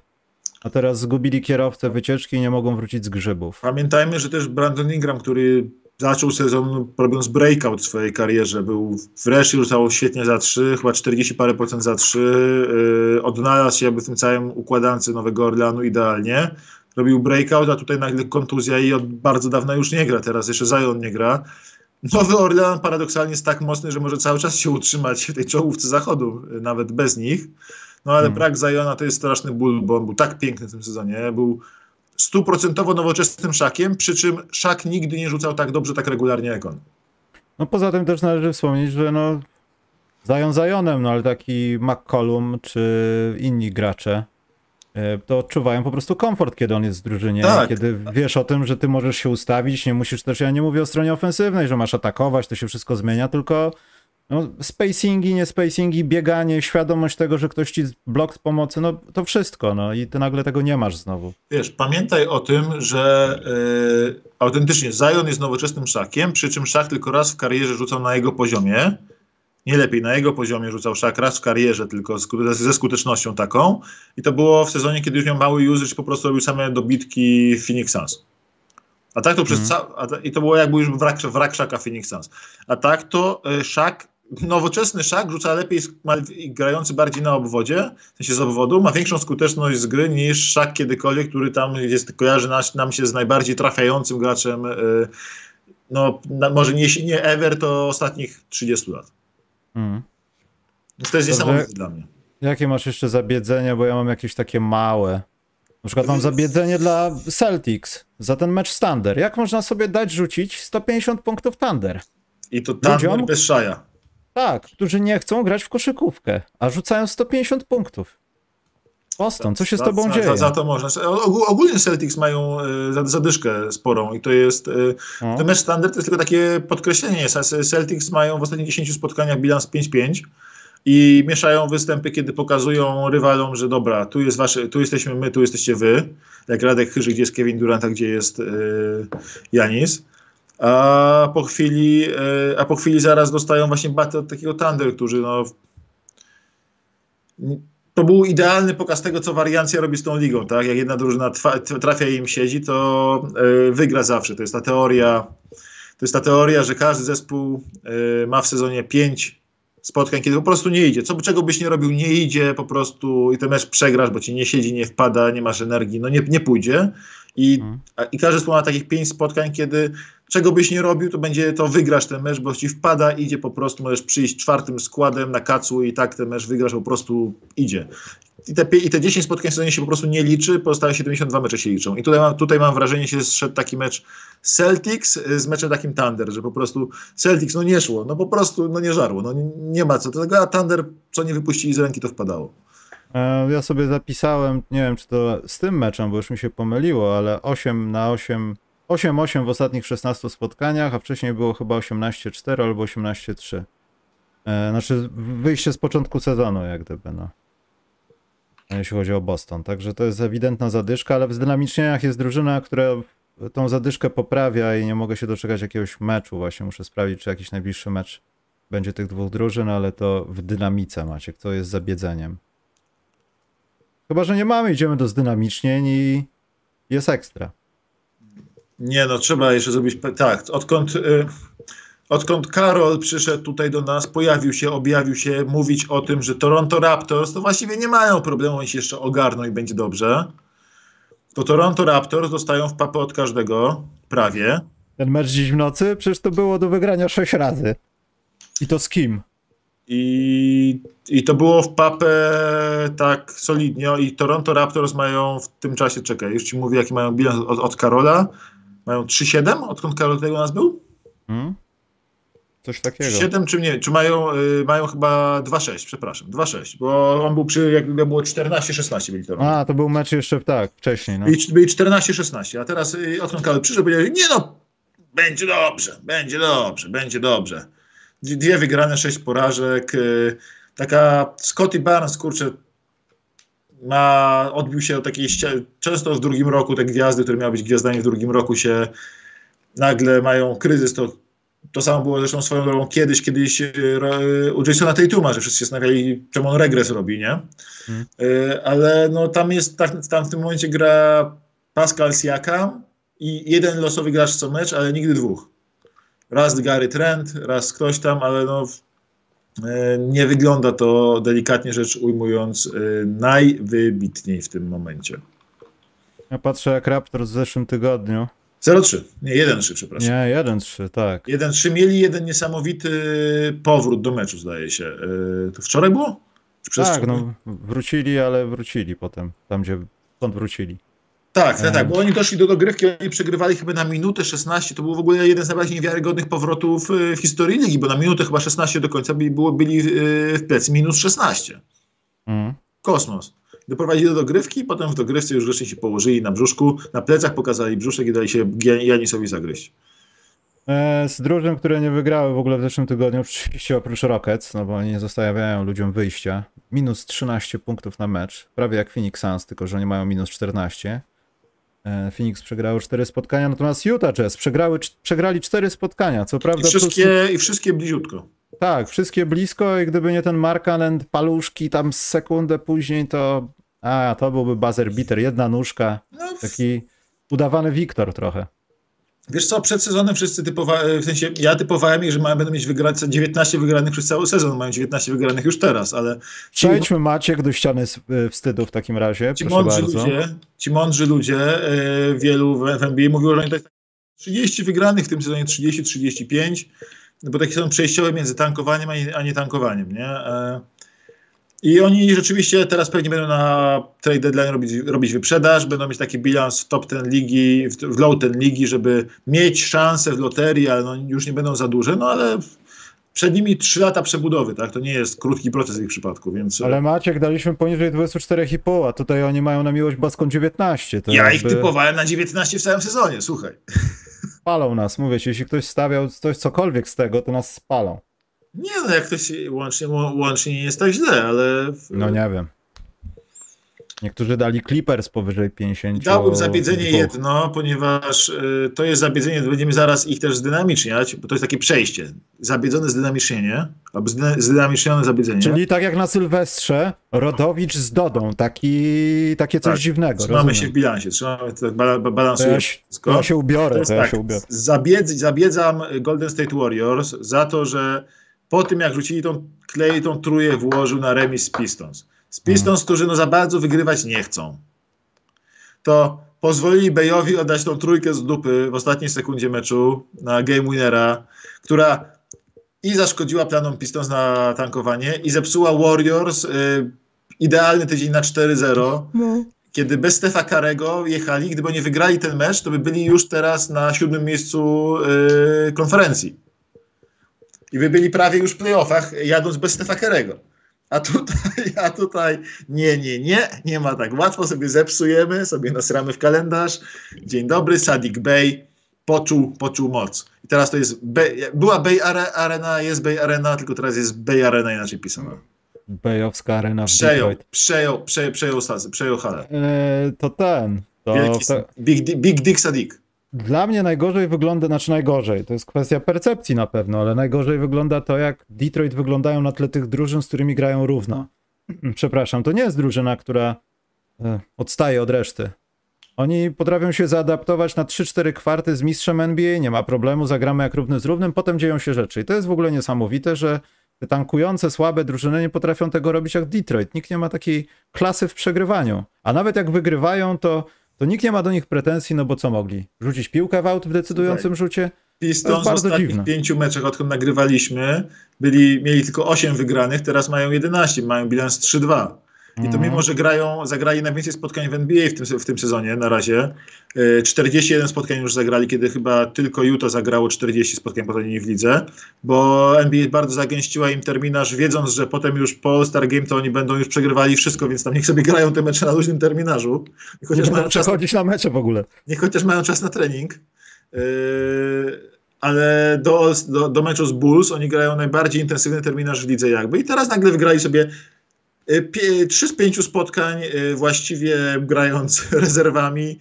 A teraz zgubili kierowcę wycieczki i nie mogą wrócić z grzybów. Pamiętajmy, że też Brandon Ingram, który zaczął sezon robiąc breakout w swojej karierze, był wreszcie rzucał świetnie za 3, chyba 40 parę procent za 3, odnalazł się jakby w tym całym układance Nowego Orleanu idealnie, robił breakout, a tutaj nagle kontuzja i od bardzo dawna już nie gra, teraz jeszcze Zion nie gra. Nowy Orlean paradoksalnie jest tak mocny, że może cały czas się utrzymać w tej czołówce zachodu, nawet bez nich, no ale brak Ziona to jest straszny ból, bo on był tak piękny w tym sezonie, był stuprocentowo nowoczesnym szakiem, przy czym szak nigdy nie rzucał tak dobrze, tak regularnie jak on. No poza tym też należy wspomnieć, że no Zionem, no ale taki McCollum czy inni gracze to odczuwają po prostu komfort, kiedy on jest w drużynie, tak, kiedy wiesz o tym, że ty możesz się ustawić, nie musisz też, ja nie mówię o stronie ofensywnej, że masz atakować, to się wszystko zmienia, tylko no, spacingi, nie spacingi, bieganie, świadomość tego, że ktoś ci blok z pomocy, no to wszystko, no i ty nagle tego nie masz znowu. Wiesz, pamiętaj o tym, że autentycznie Zion jest nowoczesnym szakiem, przy czym szak tylko raz w karierze rzucał na jego poziomie, nie lepiej, na jego poziomie rzucał szak raz w karierze, tylko ze skutecznością taką i to było w sezonie, kiedy już miał mały usage, po prostu robił same dobitki Phoenix Suns. A tak to i to było jakby już wrak szaka Phoenix Suns. A tak to szak, nowoczesny szak rzuca lepiej, grający bardziej na obwodzie, w sensie z obwodu, ma większą skuteczność z gry niż szak kiedykolwiek, który tam jest, kojarzy nam się z najbardziej trafiającym graczem, no może nie ever, to ostatnich 30 lat. To jest niesamowite dla mnie. Jakie masz jeszcze zabiedzenia, bo ja mam jakieś takie małe. Na przykład mam zabiedzenie dla Celtics za ten mecz z Thunder. Jak można sobie dać rzucić 150 punktów Thunder? I to Thunder ludziom, bez szaja. Tak, którzy nie chcą grać w koszykówkę, a rzucają 150 punktów. Boston, co się z tobą dzieje? Za to można. Ogólnie Celtics mają zadyszkę sporą i to jest... Ten mecz Thunder to jest tylko takie podkreślenie. Celtics mają w ostatnich 10 spotkaniach bilans 5-5 i mieszają występy, kiedy pokazują rywalom, że dobra, tu jesteśmy my, tu jesteście wy. Jak Radek Chyży, gdzie jest Kevin Durant, a gdzie jest Giannis. A po chwili zaraz dostają właśnie batę od takiego Thunder, którzy no... To był idealny pokaz tego, co wariancja robi z tą ligą, tak? Jak jedna drużyna trafia i im siedzi, to wygra zawsze. To jest ta teoria, że każdy zespół ma w sezonie 5 spotkań, kiedy po prostu nie idzie. Czego byś nie robił, nie idzie po prostu i ten mecz przegrasz, bo ci nie siedzi, nie wpada, nie masz energii, no nie pójdzie. I każdy zespół ma takich 5 spotkań, kiedy czego byś nie robił, to będzie to wygrasz ten mecz, bo ci wpada, idzie po prostu, możesz przyjść czwartym składem na kacu i tak ten mecz wygrasz, po prostu idzie. I te 10 spotkań w sezonie się po prostu nie liczy, pozostałe 72 mecze się liczą. I tutaj mam wrażenie, że się zszedł taki mecz Celtics z meczem takim Thunder, że po prostu Celtics no nie szło, no po prostu no nie żarło, no nie ma co tego, a Thunder co nie wypuścili z ręki to wpadało. Ja sobie zapisałem, nie wiem czy to z tym meczem, bo już mi się pomyliło, ale 8-8 w ostatnich 16 spotkaniach, a wcześniej było chyba 18-4 albo 18-3. Znaczy wyjście z początku sezonu jak gdyby, no. Jeśli chodzi o Boston. Także to jest ewidentna zadyszka, ale w zdynamicznieniach jest drużyna, która tą zadyszkę poprawia i nie mogę się doczekać jakiegoś meczu właśnie. Muszę sprawdzić, czy jakiś najbliższy mecz będzie tych dwóch drużyn, ale to w dynamice, Maciek, to jest zabiedzeniem. Chyba, że nie mamy, idziemy do zdynamicznień i jest ekstra. Nie no, trzeba jeszcze zrobić... Tak, odkąd Karol przyszedł tutaj do nas, pojawił się, objawił się, mówić o tym, że Toronto Raptors to właściwie nie mają problemu, oni się jeszcze ogarną i będzie dobrze. To Toronto Raptors dostają w papę od każdego, prawie. Ten mecz dziś w nocy? Przecież to było do wygrania 6 razy. I to z kim? I to było w papę tak solidnie i Toronto Raptors mają w tym czasie, czekaj, już ci mówię jaki mają bilans od Karola, mają 3-7, odkąd Karol tutaj u nas był? Coś takiego. 7 czy nie, czy mają chyba 2-6, przepraszam, 2-6, bo on był jakby było 14-16 byli Toronto. A, to był mecz jeszcze tak, wcześniej. No. Byli 14-16, a teraz odkąd Karol przyszedł, powiedzieli, nie no, będzie dobrze. 2 wygrane, 6 porażek. Taka Scotty Barnes, kurczę, odbił się od takiej często w drugim roku te gwiazdy, które miały być gwiazdami w drugim roku się nagle mają kryzys. To samo było zresztą swoją drogą kiedyś u Jasona Tatuma, że wszyscy się zastanawiali, czemu on regres robi, nie? Ale no tam w tym momencie gra Pascal Siakam i jeden losowy gracz co mecz, ale nigdy dwóch. Raz Gary Trent, raz ktoś tam, ale no nie wygląda to, delikatnie rzecz ujmując, najwybitniej w tym momencie. Ja patrzę jak Raptors w zeszłym tygodniu. 0-3, nie 1-3 przepraszam. Nie, 1-3, tak. 1-3 mieli jeden niesamowity powrót do meczu zdaje się. To wczoraj było? Czy przez wczoraj? No wrócili, ale wrócili potem, tam gdzie stąd wrócili. Tak, tak, tak, bo oni doszli do dogrywki, oni przegrywali chyba na minutę 16, to był w ogóle jeden z najbardziej niewiarygodnych powrotów w historii ligi, bo na minutę chyba 16 do końca byli w plecy minus 16. Kosmos. Doprowadzili do dogrywki, potem w dogrywce już rzeczywiście się położyli na brzuszku, na plecach pokazali brzuszek i dali się Giannisowi zagryźć. Z drużyn, które nie wygrały w ogóle w zeszłym tygodniu, oczywiście oprócz Rockets, no bo oni nie zostawiają ludziom wyjścia, minus 13 punktów na mecz, prawie jak Phoenix Suns, tylko że oni mają minus 14. Phoenix przegrało 4 spotkania, natomiast Utah Jazz przegrali 4 spotkania, co prawda... I wszystkie bliziutko. Tak, wszystkie blisko i gdyby nie ten Markkanen, paluszki tam sekundę później, to... A, to byłby buzzer beater, jedna nóżka, taki udawany Wiktor trochę. Wiesz co, przed sezonem wszyscy typowali, w sensie ja typowałem ich, że będą mieć 19 wygranych przez cały sezon, mają 19 wygranych już teraz, ale... Przejdźmy Maciek do ściany wstydu w takim razie, ci mądrzy ludzie, wielu w NBA mówiło, że oni tak 30 wygranych w tym sezonie, 30-35, bo takie są przejściowe między tankowaniem a nietankowaniem, nie? I oni rzeczywiście teraz pewnie będą na trade deadline robić wyprzedaż, będą mieć taki bilans w top 10 ligi, w low 10 ligi, żeby mieć szansę w loterii, ale no już nie będą za duże, no ale przed nimi 3 lata przebudowy, tak? To nie jest krótki proces w ich przypadku, więc... Ale Maciek, daliśmy poniżej 24,5, a tutaj oni mają na miłość boską 19. To ja ich typowałem na 19 w całym sezonie, słuchaj. Spalą nas, mówię ci, jeśli ktoś stawiał coś cokolwiek z tego, to nas spalą. Nie no, jak to się łącznie nie jest tak źle, ale... No nie wiem. Niektórzy dali Clippers powyżej 50. Dałbym zabiedzenie jedno, ponieważ to jest zabiedzenie, będziemy zaraz ich też zdynamiczniać, bo to jest takie przejście. Zabiedzone zdynamicznienie, albo zdynamicznione zabiedzenie. Czyli tak jak na Sylwestrze, Rodowicz z Dodą, takie coś tak, dziwnego. Trzymamy się w bilansie, balansujemy. Ja się ubiorę. Zabiedzam Golden State Warriors za to, że po tym jak rzucili tą Klay, tą tróję włożył na remis z Pistons. Którzy no za bardzo wygrywać nie chcą, to pozwolili Bayowi oddać tą trójkę z dupy w ostatniej sekundzie meczu na game winnera, która i zaszkodziła planom Pistons na tankowanie i zepsuła Warriors idealny tydzień na 4-0, kiedy bez Stefa Curry'ego jechali, gdyby oni wygrali ten mecz, to by byli już teraz na 7. miejscu konferencji. I by byli prawie już w playoffach, jadąc bez Stefa Curry'ego. A tutaj nie ma tak łatwo, sobie zepsujemy, sobie nasramy w kalendarz. Dzień dobry, Saddiq Bey poczuł moc. I teraz to jest Bay Arena, tylko teraz jest Bay Arena inaczej pisana. Bayowska Arena w Detroit. Przejął halę. Big Dick Saddiq. Dla mnie najgorzej wygląda, to jest kwestia percepcji na pewno, ale najgorzej wygląda to, jak Detroit wyglądają na tle tych drużyn, z którymi grają równo. Przepraszam, to nie jest drużyna, która odstaje od reszty. Oni potrafią się zaadaptować na 3-4 kwarty z mistrzem NBA, nie ma problemu, zagramy jak równy z równym, potem dzieją się rzeczy. I to jest w ogóle niesamowite, że te tankujące, słabe drużyny nie potrafią tego robić jak Detroit. Nikt nie ma takiej klasy w przegrywaniu. A nawet jak wygrywają, to nikt nie ma do nich pretensji, no bo co mogli? Rzucić piłkę w aut w decydującym rzucie? Pistons w ostatnich 5 meczach, odkąd nagrywaliśmy, mieli tylko 8 wygranych, teraz mają 11, mają bilans 3-2. I to mimo, że zagrali najwięcej spotkań w NBA w tym sezonie na razie. 41 spotkań już zagrali, kiedy chyba tylko Utah zagrało 40 spotkań poza nimi w lidze, bo NBA bardzo zagęściła im terminarz, wiedząc, że potem już po All-Star Game to oni będą już przegrywali wszystko, więc tam niech sobie grają te mecze na luźnym terminarzu. Nie mają przechodzić na mecze w ogóle. Niech chociaż mają czas na trening. Ale do meczu z Bulls oni grają najbardziej intensywny terminarz w lidze jakby i teraz nagle wygrali sobie 3 z 5 spotkań właściwie grając rezerwami.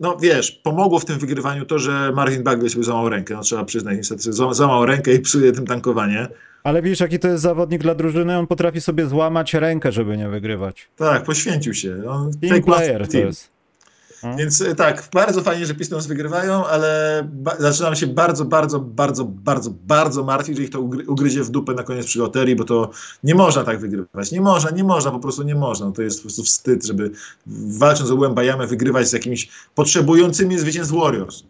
No wiesz, pomogło w tym wygrywaniu to, że Marvin Bagley sobie złamał rękę. No trzeba przyznać, niestety złamał rękę i psuje tym tankowanie. Ale widzisz, jaki to jest zawodnik dla drużyny, on potrafi sobie złamać rękę, żeby nie wygrywać. Tak, poświęcił się. Team player to jest. Więc tak, bardzo fajnie, że Pistons wygrywają, ale zaczynam się bardzo martwić, że ich to ugryzie w dupę na koniec przy loterii, bo to nie można tak wygrywać. Nie można, po prostu nie można. To jest po prostu wstyd, żeby walcząc o Łęba Jamę wygrywać z jakimiś potrzebującymi zwycięstw Warriors.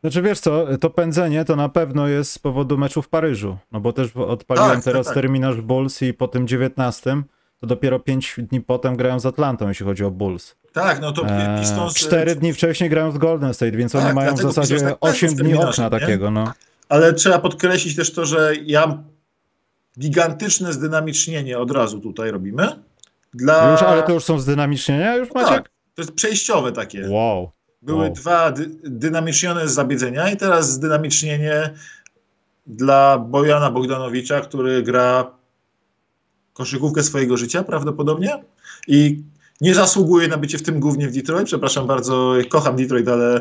Znaczy wiesz co, to pędzenie to na pewno jest z powodu meczu w Paryżu, no bo też odpaliłem teraz terminarz Bulls i po tym 19, to dopiero 5 dni potem grają z Atlantą, jeśli chodzi o Bulls. Tak, no to Pistons... 4 dni wcześniej grają z Golden State, więc oni mają w zasadzie tak 8 dni okna takiego. No. Ale trzeba podkreślić też to, że ja gigantyczne zdynamicznienie od razu tutaj robimy. Dla... Już, ale to już są zdynamicznienia? Już macie... Tak, to jest przejściowe takie. Wow. Były dwa dynamicznione z zabiedzenia i teraz zdynamicznienie dla Bojana Bogdanowicza, który gra koszykówkę swojego życia prawdopodobnie i nie zasługuje na bycie w tym głównie w Detroit. Przepraszam bardzo, kocham Detroit, ale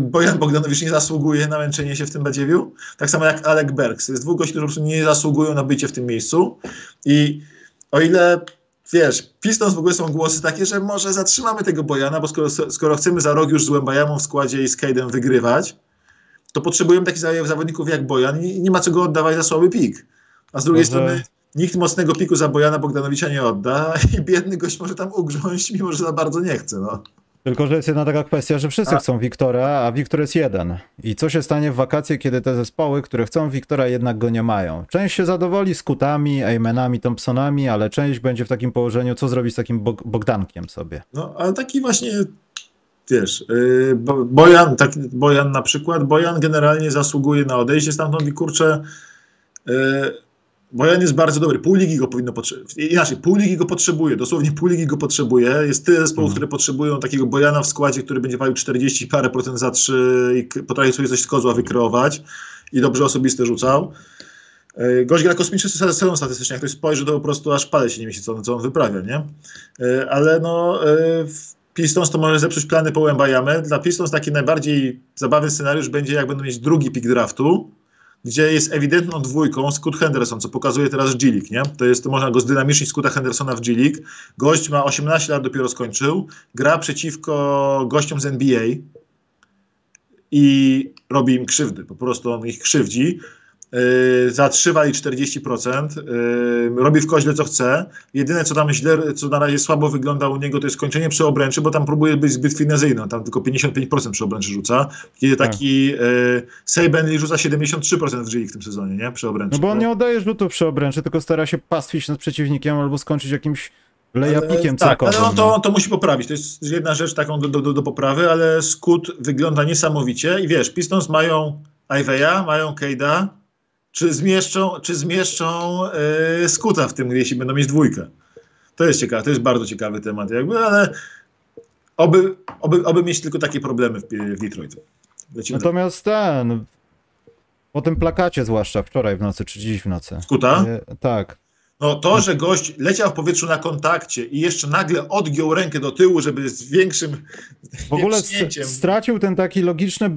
Bojan Bogdanowicz nie zasługuje na męczenie się w tym badziewiu. Tak samo jak Alec Burks. Jest dwóch gości, którzy po prostu nie zasługują na bycie w tym miejscu. I o ile, wiesz, Pistons w ogóle są głosy takie, że może zatrzymamy tego Bojana, bo skoro chcemy za rok już z Wembanyamą w składzie i z Cade'em wygrywać, to potrzebujemy takich zawodników jak Bojan i nie ma czego oddawać za słaby pik. A z drugiej strony nikt mocnego piku za Bojana Bogdanowicza nie odda i biedny gość może tam ugrząść, mimo że za bardzo nie chce. No. Tylko, że jest jedna taka kwestia, że wszyscy chcą Wiktora, a Wiktor jest jeden. I co się stanie w wakacje, kiedy te zespoły, które chcą Wiktora, jednak go nie mają? Część się zadowoli z Kutami, Aymanami, Thompsonami, ale część będzie w takim położeniu, co zrobić z takim Bogdankiem sobie. No, ale taki właśnie, wiesz, Bojan, Bojan na przykład, Bojan generalnie zasługuje na odejście stamtąd i kurczę... Bojan jest bardzo dobry. Pół ligi go powinno potrzebować. Inaczej, pół ligi go potrzebuje. Dosłownie pół ligi go potrzebuje. Jest tyle zespołów, które potrzebują takiego Bojana w składzie, który będzie palił 40 parę procent za 3 i potrafi sobie coś z kozła wykreować i dobrze osobiste rzucał. Gość gra kosmiczny sezon statystycznie. Jak ktoś spojrzy, to po prostu aż palę się nie mieści, co on wyprawia, nie? Ale no... Pistons to może zepsuć plany po Wembanyamę. Dla Pistons taki najbardziej zabawny scenariusz będzie, jak będą mieć drugi pick draftu, gdzie jest ewidentną dwójką Scoot Henderson, co pokazuje teraz G League, nie? To jest, to można go zdynamicznić, Scoota Hendersona w G League. Gość ma 18 lat, dopiero skończył, gra przeciwko gościom z NBA i robi im krzywdy, po prostu on ich krzywdzi. Zatrzywa i 40%, robi w koźle co chce. Jedyne co tam źle, co na razie słabo wygląda u niego, to jest kończenie przy obręczy, bo tam próbuje być zbyt finezyjny, tam tylko 55% przy obręczy rzuca, kiedy taki Seibenley rzuca 73% w G-League w tym sezonie, nie? Przy obręczy. No bo on nie oddaje rzutu przy obręczy, tylko stara się pastwić nad przeciwnikiem albo skończyć jakimś lejapikiem celkowym. Tak, ale on to musi poprawić, to jest jedna rzecz taką do poprawy, ale Scoot wygląda niesamowicie i wiesz, Pistons mają Iveya, mają Cade'a. Czy zmieszczą Scoota w tym, jeśli będą mieć dwójkę? To jest ciekawe, to jest bardzo ciekawy temat, jakby, ale oby mieć tylko takie problemy w Detroit. Lecimy. Natomiast po tym plakacie, zwłaszcza wczoraj w nocy, czy dziś w nocy. Scoota? Tak. No to, że gość leciał w powietrzu na kontakcie i jeszcze nagle odgiął rękę do tyłu, żeby z większym w ogóle stracił ten taki logiczny,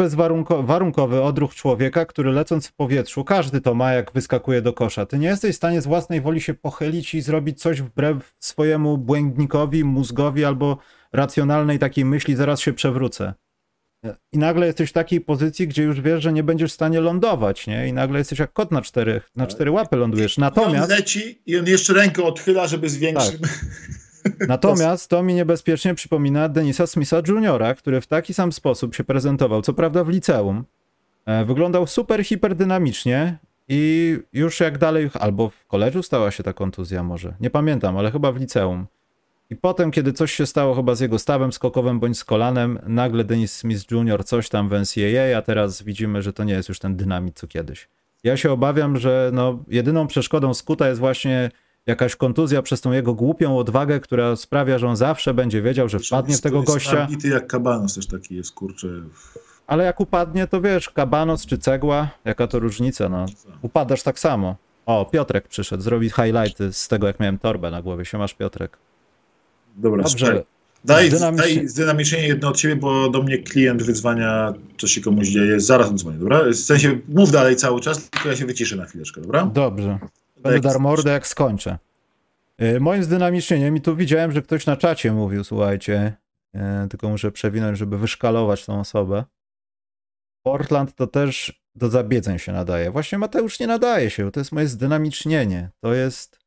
warunkowy odruch człowieka, który lecąc w powietrzu, każdy to ma, jak wyskakuje do kosza. Ty nie jesteś w stanie z własnej woli się pochylić i zrobić coś wbrew swojemu błędnikowi, mózgowi albo racjonalnej takiej myśli, zaraz się przewrócę. I nagle jesteś w takiej pozycji, gdzie już wiesz, że nie będziesz w stanie lądować, nie? I nagle jesteś jak kot na cztery łapy lądujesz. Natomiast... I on leci i on jeszcze rękę odchyla, żeby zwiększyć. Tak. Natomiast to mi niebezpiecznie przypomina Denisa Smitha Jr., który w taki sam sposób się prezentował, co prawda w liceum. Wyglądał super hiperdynamicznie i już jak dalej, albo w koledżu stała się ta kontuzja może, nie pamiętam, ale chyba w liceum. I potem, kiedy coś się stało chyba z jego stawem skokowym bądź z kolanem, nagle Dennis Smith Jr. coś tam w NCAA, a teraz widzimy, że to nie jest już ten dynamit co kiedyś. Ja się obawiam, że no, jedyną przeszkodą Scoota jest właśnie jakaś kontuzja przez tą jego głupią odwagę, która sprawia, że on zawsze będzie wiedział, że wpadnie w tego gościa. I ty jak Cabanos też taki jest, kurczę. Ale jak upadnie, to wiesz, Cabanos czy cegła, jaka to różnica, no. Upadasz tak samo. O, Piotrek przyszedł, zrobi highlighty z tego, jak miałem torbę na głowie. Siemasz, Piotrek. Dobra, dobrze. Daj zdynamicznie jedno od ciebie, bo do mnie klient wyzwania, co się komuś dzieje. Zaraz on dzwoni, dobra? W sensie mów dalej cały czas, tylko ja się wyciszę na chwileczkę, dobra? Dobrze. Będę dar mordę, jak skończę. Moim zdynamicznieniem, i tu widziałem, że ktoś na czacie mówił, słuchajcie, tylko muszę przewinąć, żeby wyszkalować tą osobę. Portland to też do zabiedzeń się nadaje. Właśnie Mateusz nie nadaje się, bo to jest moje zdynamicznienie. To jest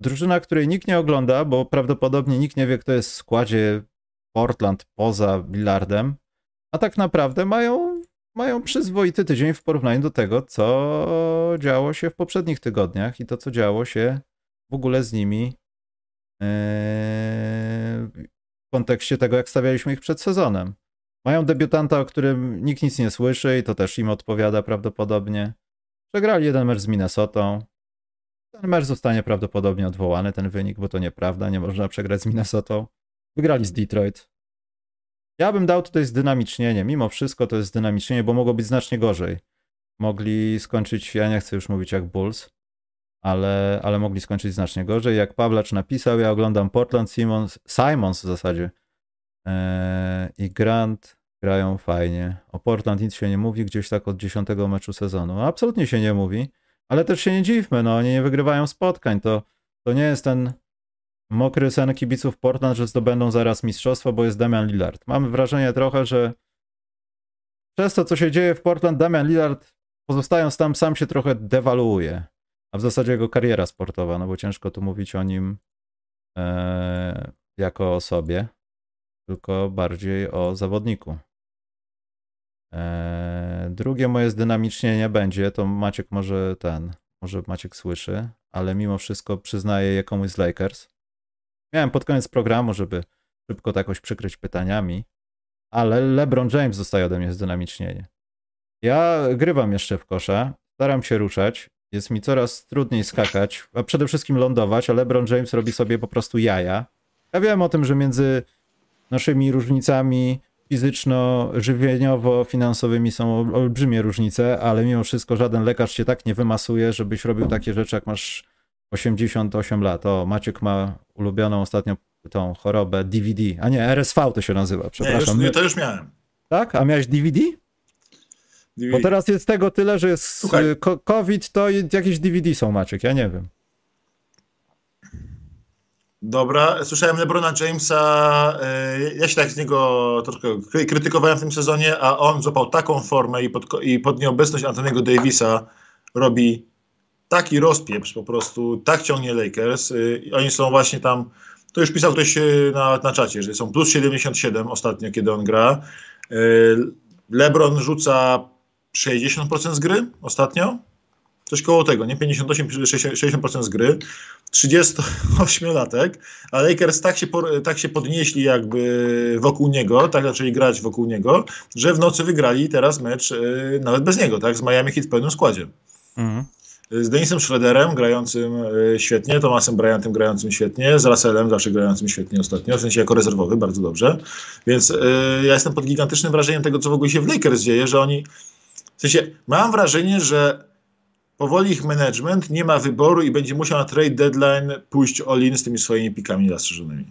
drużyna, której nikt nie ogląda, bo prawdopodobnie nikt nie wie, kto jest w składzie Portland poza Lillardem, a tak naprawdę mają przyzwoity tydzień w porównaniu do tego, co działo się w poprzednich tygodniach i to, co działo się w ogóle z nimi w kontekście tego, jak stawialiśmy ich przed sezonem. Mają debiutanta, o którym nikt nic nie słyszy i to też im odpowiada prawdopodobnie. Przegrali jeden mecz z Minnesotą. Ten mecz zostanie prawdopodobnie odwołany, ten wynik, bo to nieprawda, nie można przegrać z Minnesotą. Wygrali z Detroit. Ja bym dał tutaj zdynamicznienie. Mimo wszystko to jest zdynamicznienie, bo mogło być znacznie gorzej. Mogli skończyć, ja nie chcę już mówić jak Bulls, ale mogli skończyć znacznie gorzej. Jak Pawlacz napisał, ja oglądam Portland Simons w zasadzie i Grant grają fajnie. O Portland nic się nie mówi, gdzieś tak od 10 meczu sezonu. Absolutnie się nie mówi, ale też się nie dziwmy, no oni nie wygrywają spotkań. To nie jest ten mokry sen kibiców Portland, że zdobędą zaraz mistrzostwo, bo jest Damian Lillard. Mam wrażenie trochę, że przez to, co się dzieje w Portland, Damian Lillard, pozostając tam, sam się trochę dewaluuje. A w zasadzie jego kariera sportowa, no bo ciężko tu mówić o nim jako o sobie, tylko bardziej o zawodniku. Drugie moje zdynamicznienie będzie, to Maciek może Maciek słyszy, ale mimo wszystko przyznaję je komuś z Lakers. Miałem pod koniec programu, żeby szybko to jakoś przykryć pytaniami, ale LeBron James dostaje ode mnie zdynamicznienie. Ja grywam jeszcze w kosza, staram się ruszać, jest mi coraz trudniej skakać, a przede wszystkim lądować, a LeBron James robi sobie po prostu jaja. Ja wiem o tym, że między naszymi różnicami fizyczno-żywieniowo-finansowymi są olbrzymie różnice, ale mimo wszystko żaden lekarz się tak nie wymasuje, żebyś robił takie rzeczy, jak masz 88 lat. O, Maciek ma ulubioną ostatnio tą chorobę DVD, a nie, RSV to się nazywa, przepraszam. Nie, to już miałem. Tak? A miałeś DVD? DVD. Bo teraz jest tego tyle, że jest Słuchaj. COVID, to jakieś DVD są, Maciek, ja nie wiem. Dobra, słyszałem LeBrona Jamesa, ja się tak z niego troszkę krytykowałem w tym sezonie, a on złapał taką formę i pod nieobecność Anthony'ego Davisa robi taki rozpieprz po prostu, tak ciągnie Lakers. Oni są właśnie tam, to już pisał ktoś na czacie, że są plus 77 ostatnio, kiedy on gra. LeBron rzuca 60% z gry ostatnio. Coś koło tego, nie? 58-60% z gry, 38-latek, a Lakers tak się podnieśli jakby wokół niego, tak zaczęli grać wokół niego, że w nocy wygrali teraz mecz nawet bez niego, tak? Z Miami Heat w pełnym składzie. Mhm. Z Dennisem Schroederem grającym świetnie, Thomasem Bryantem grającym świetnie, z Russellem zawsze grającym świetnie ostatnio, w sensie jako rezerwowy, bardzo dobrze. Więc ja jestem pod gigantycznym wrażeniem tego, co w ogóle się w Lakers dzieje, że oni... W sensie, mam wrażenie, że powoli ich management nie ma wyboru i będzie musiał na trade deadline pójść all-in z tymi swoimi pikami zastrzeżonymi.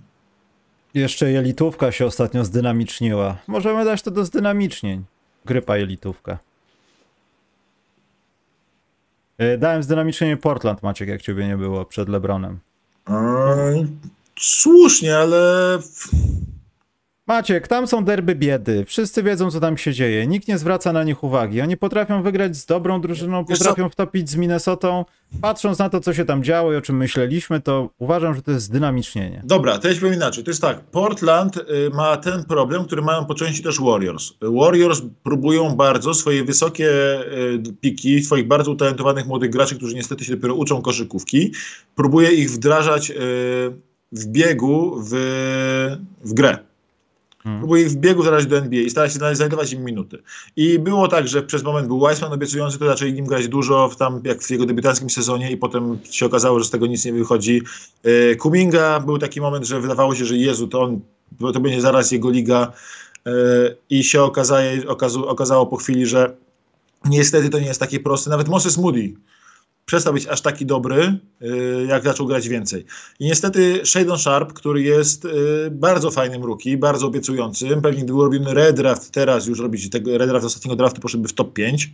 Jeszcze jelitówka się ostatnio zdynamiczniła. Możemy dać to do zdynamicznień. Grypa jelitówka. Dałem zdynamicznienie Portland, Maciek, jak ciebie nie było przed LeBronem. Słusznie, ale... Maciek, tam są derby biedy. Wszyscy wiedzą, co tam się dzieje. Nikt nie zwraca na nich uwagi. Oni potrafią wygrać z dobrą drużyną, potrafią wtopić z Minnesotą. Patrząc na to, co się tam działo i o czym myśleliśmy, to uważam, że to jest zdynamicznienie. Dobra, to ja ci powiem inaczej. To jest tak, Portland ma ten problem, który mają po części też Warriors. Warriors próbują bardzo swoje wysokie piki, swoich bardzo utalentowanych młodych graczy, którzy niestety się dopiero uczą koszykówki, próbuje ich wdrażać w biegu, w grę. Próbuje ich w biegu zaraz do NBA i stara się znajdować im minuty. I było tak, że przez moment był Wiseman obiecujący, to zaczęli nim grać dużo, jak w jego debiutanckim sezonie i potem się okazało, że z tego nic nie wychodzi. Kuminga był taki moment, że wydawało się, że Jezu, to będzie zaraz jego liga i się okazało po chwili, że niestety to nie jest takie proste. Nawet Moses Moody przestał być aż taki dobry, jak zaczął grać więcej. I niestety Shadon Sharp, który jest bardzo fajnym rookie, bardzo obiecującym, pewnie gdyby robiony redraft teraz, już robić tego redraft z ostatniego draftu, poszedłby w top 5,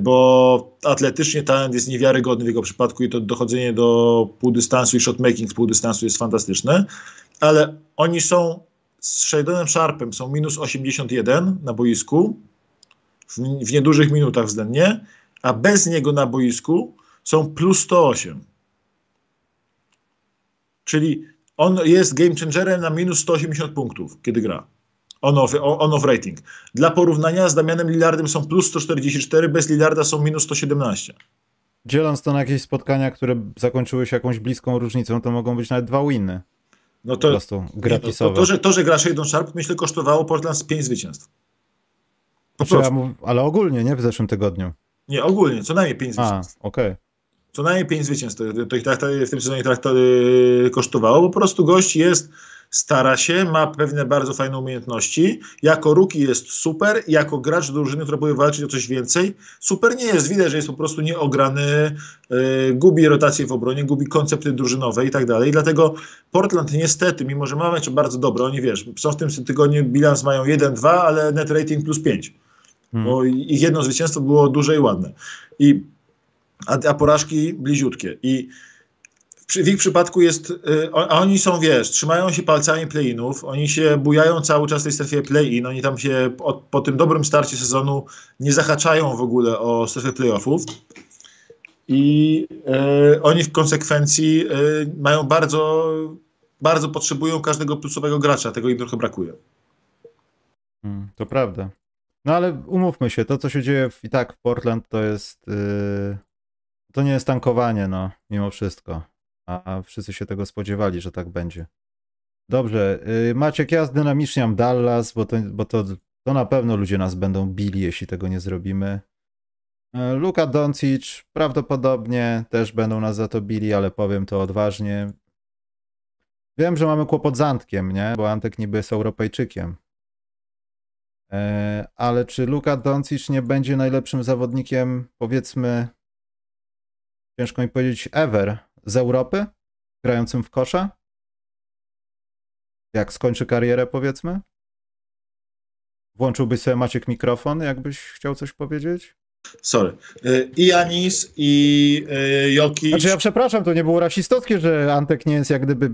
bo atletycznie talent jest niewiarygodny w jego przypadku i to dochodzenie do półdystansu i shotmaking z półdystansu jest fantastyczne, ale oni są z Shadonem Sharpem, są minus 81 na boisku, w niedużych minutach względnie, a bez niego na boisku są plus 108. Czyli on jest game changerem na minus 180 punktów, kiedy gra. On-off rating. Dla porównania z Damianem Lillardem są plus 144, bez Lillarda są minus 117. Dzieląc to na jakieś spotkania, które zakończyły się jakąś bliską różnicą, to mogą być nawet dwa winy. No to, po prostu gratisowe. To, że grasz jedną szarpę, myślę, kosztowało Portland z 5 zwycięstw. Ale ogólnie, nie? W zeszłym tygodniu. Nie, ogólnie, co najmniej 5 zwycięstw. Okej. Co najmniej 5 zwycięstw to ich w tym sezonie kosztowało, bo po prostu gość jest, stara się, ma pewne bardzo fajne umiejętności. Jako rookie jest super, jako gracz drużyny, która próbuje walczyć o coś więcej, super nie jest. Widać, że jest po prostu nieograny, gubi rotację w obronie, gubi koncepty drużynowe i tak dalej. Dlatego Portland niestety, mimo że ma mecz bardzo dobre, oni wiesz, są w tym tygodniu, bilans mają 1-2, ale net rating plus 5. Bo ich jedno zwycięstwo było duże i ładne. A porażki bliziutkie. I w ich przypadku jest, a oni są, wiesz, trzymają się palcami play-inów, oni się bujają cały czas w tej strefie play-in, oni tam się po tym dobrym starcie sezonu nie zahaczają w ogóle o strefę play-offów i oni w konsekwencji mają bardzo, bardzo potrzebują każdego plusowego gracza, tego im trochę brakuje. To prawda. No ale umówmy się, to co się dzieje w Portland to jest, to nie jest tankowanie, no, mimo wszystko. A wszyscy się tego spodziewali, że tak będzie. Dobrze, Maciek, ja zdynamiczniam Dallas, bo to na pewno ludzie nas będą bili, jeśli tego nie zrobimy. Luka Doncic prawdopodobnie też będą nas za to bili, ale powiem to odważnie. Wiem, że mamy kłopot z Antkiem, nie? Bo Antek niby jest Europejczykiem. Ale czy Luka Doncic nie będzie najlepszym zawodnikiem, powiedzmy, ciężko mi powiedzieć, ever z Europy, grającym w kosza? Jak skończy karierę, powiedzmy? Włączyłbyś sobie, Maciek, mikrofon, jakbyś chciał coś powiedzieć? Sorry. I Janis, i Jokic... Znaczy ja przepraszam, to nie było rasistowskie, że Antek nie jest jak gdyby...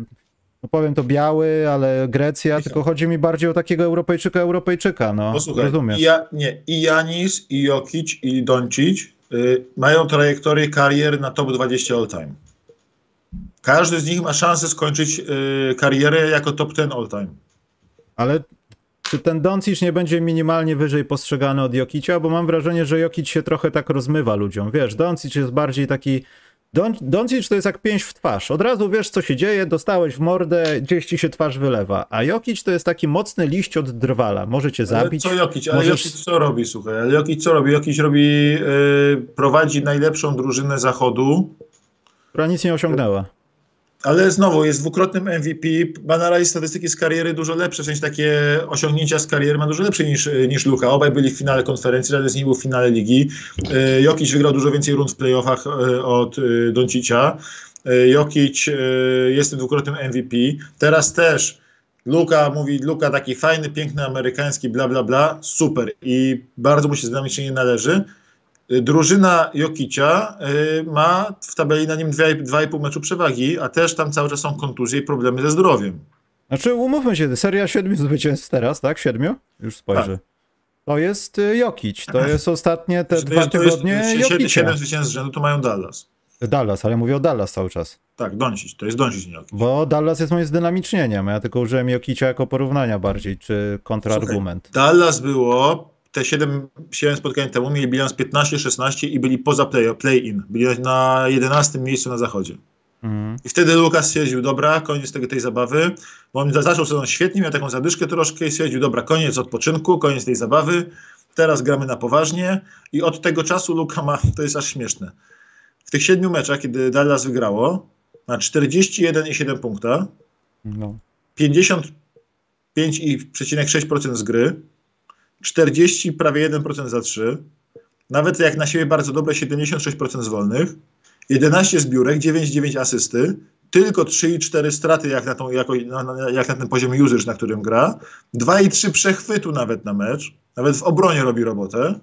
No powiem to biały, ale Grecja, tylko chodzi mi bardziej o takiego Europejczyka, no. Posłuchaj, rozumiesz. I Janis, i Jokic, i Doncic mają trajektorię karier na top 20 all time. Każdy z nich ma szansę skończyć karierę jako top 10 all time. Ale czy ten Doncic nie będzie minimalnie wyżej postrzegany od Jokicia? Bo mam wrażenie, że Jokic się trochę tak rozmywa ludziom. Wiesz, Doncic jest bardziej taki... Doncic to jest jak pięść w twarz. Od razu wiesz, co się dzieje, dostałeś w mordę, gdzieś ci się twarz wylewa. A Jokic to jest taki mocny liść od drwala. Może cię zabić. Ale co Jokic? Ale możesz... Jokic co robi, słuchaj? Ale Jokic co robi? Jokic robi, prowadzi najlepszą drużynę Zachodu. Która nic nie osiągnęła. Ale znowu, jest dwukrotnym MVP, ma na razie statystyki z kariery dużo lepsze, w sensie takie osiągnięcia z kariery ma dużo lepsze niż Luka. Obaj byli w finale konferencji, żaden z nich był w finale ligi. Jokic wygrał dużo więcej rund w playoffach od Doncicia. Jokic jest tym dwukrotnym MVP. Teraz też Luka mówi, Luka taki fajny, piękny, amerykański, bla, bla, bla, super i bardzo mu się dynamicznie należy. Drużyna Jokicia ma w tabeli na nim 2,5 meczu przewagi, a też tam cały czas są kontuzje i problemy ze zdrowiem. Znaczy umówmy się, seria 7 zwycięstw teraz, tak? 7? Już spojrzę. Tak. To jest Jokic, to jest ostatnie te dwa tygodnie Jokicia. 7 zwycięstw z rzędu to mają Dallas. Dallas, ale mówię o Dallas cały czas. Tak, Doncic, to jest Doncic, nie Jokic. Bo Dallas jest moim zdynamicznieniem, ja tylko użyłem Jokicia jako porównania bardziej, czy kontrargument. Słuchaj, Dallas było... Te 7 spotkań temu mieli bilans 15-16 i byli poza play-in. Byli na 11 miejscu na zachodzie. I wtedy Lukas stwierdził, dobra, koniec tej zabawy. Bo on zaczął sezon świetnie, miał taką zadyszkę troszkę i stwierdził, dobra, koniec odpoczynku, koniec tej zabawy. Teraz gramy na poważnie. I od tego czasu Luka ma, to jest aż śmieszne. W tych 7 meczach, kiedy Dallas wygrało, ma 41,7 punkta, 55,6% z gry, 40, prawie 1% za 3, nawet jak na siebie bardzo dobre 76% z wolnych, 11 zbiórek, 9,9 asysty, tylko 3,4 straty jak na ten poziom usage, na którym gra, 2,3 przechwytu nawet na mecz, nawet w obronie robi robotę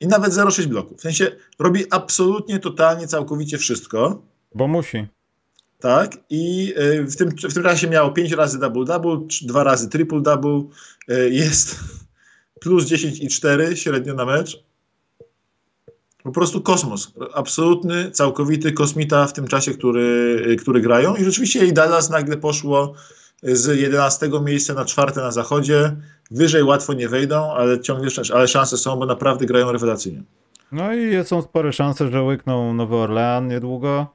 i nawet 0,6 bloków. W sensie robi absolutnie, totalnie, całkowicie wszystko. Bo musi. Tak, i w tym czasie miało 5 razy double-double, 2 razy triple-double, jest plus 10,4 średnio na mecz. Po prostu kosmos, absolutny, całkowity kosmita w tym czasie, który grają i rzeczywiście i Dallas nagle poszło z 11 miejsca na 4 na zachodzie, wyżej łatwo nie wejdą, ale ciągle szanse są, bo naprawdę grają rewelacyjnie. No i są spore szanse, że łykną Nowy Orlean niedługo.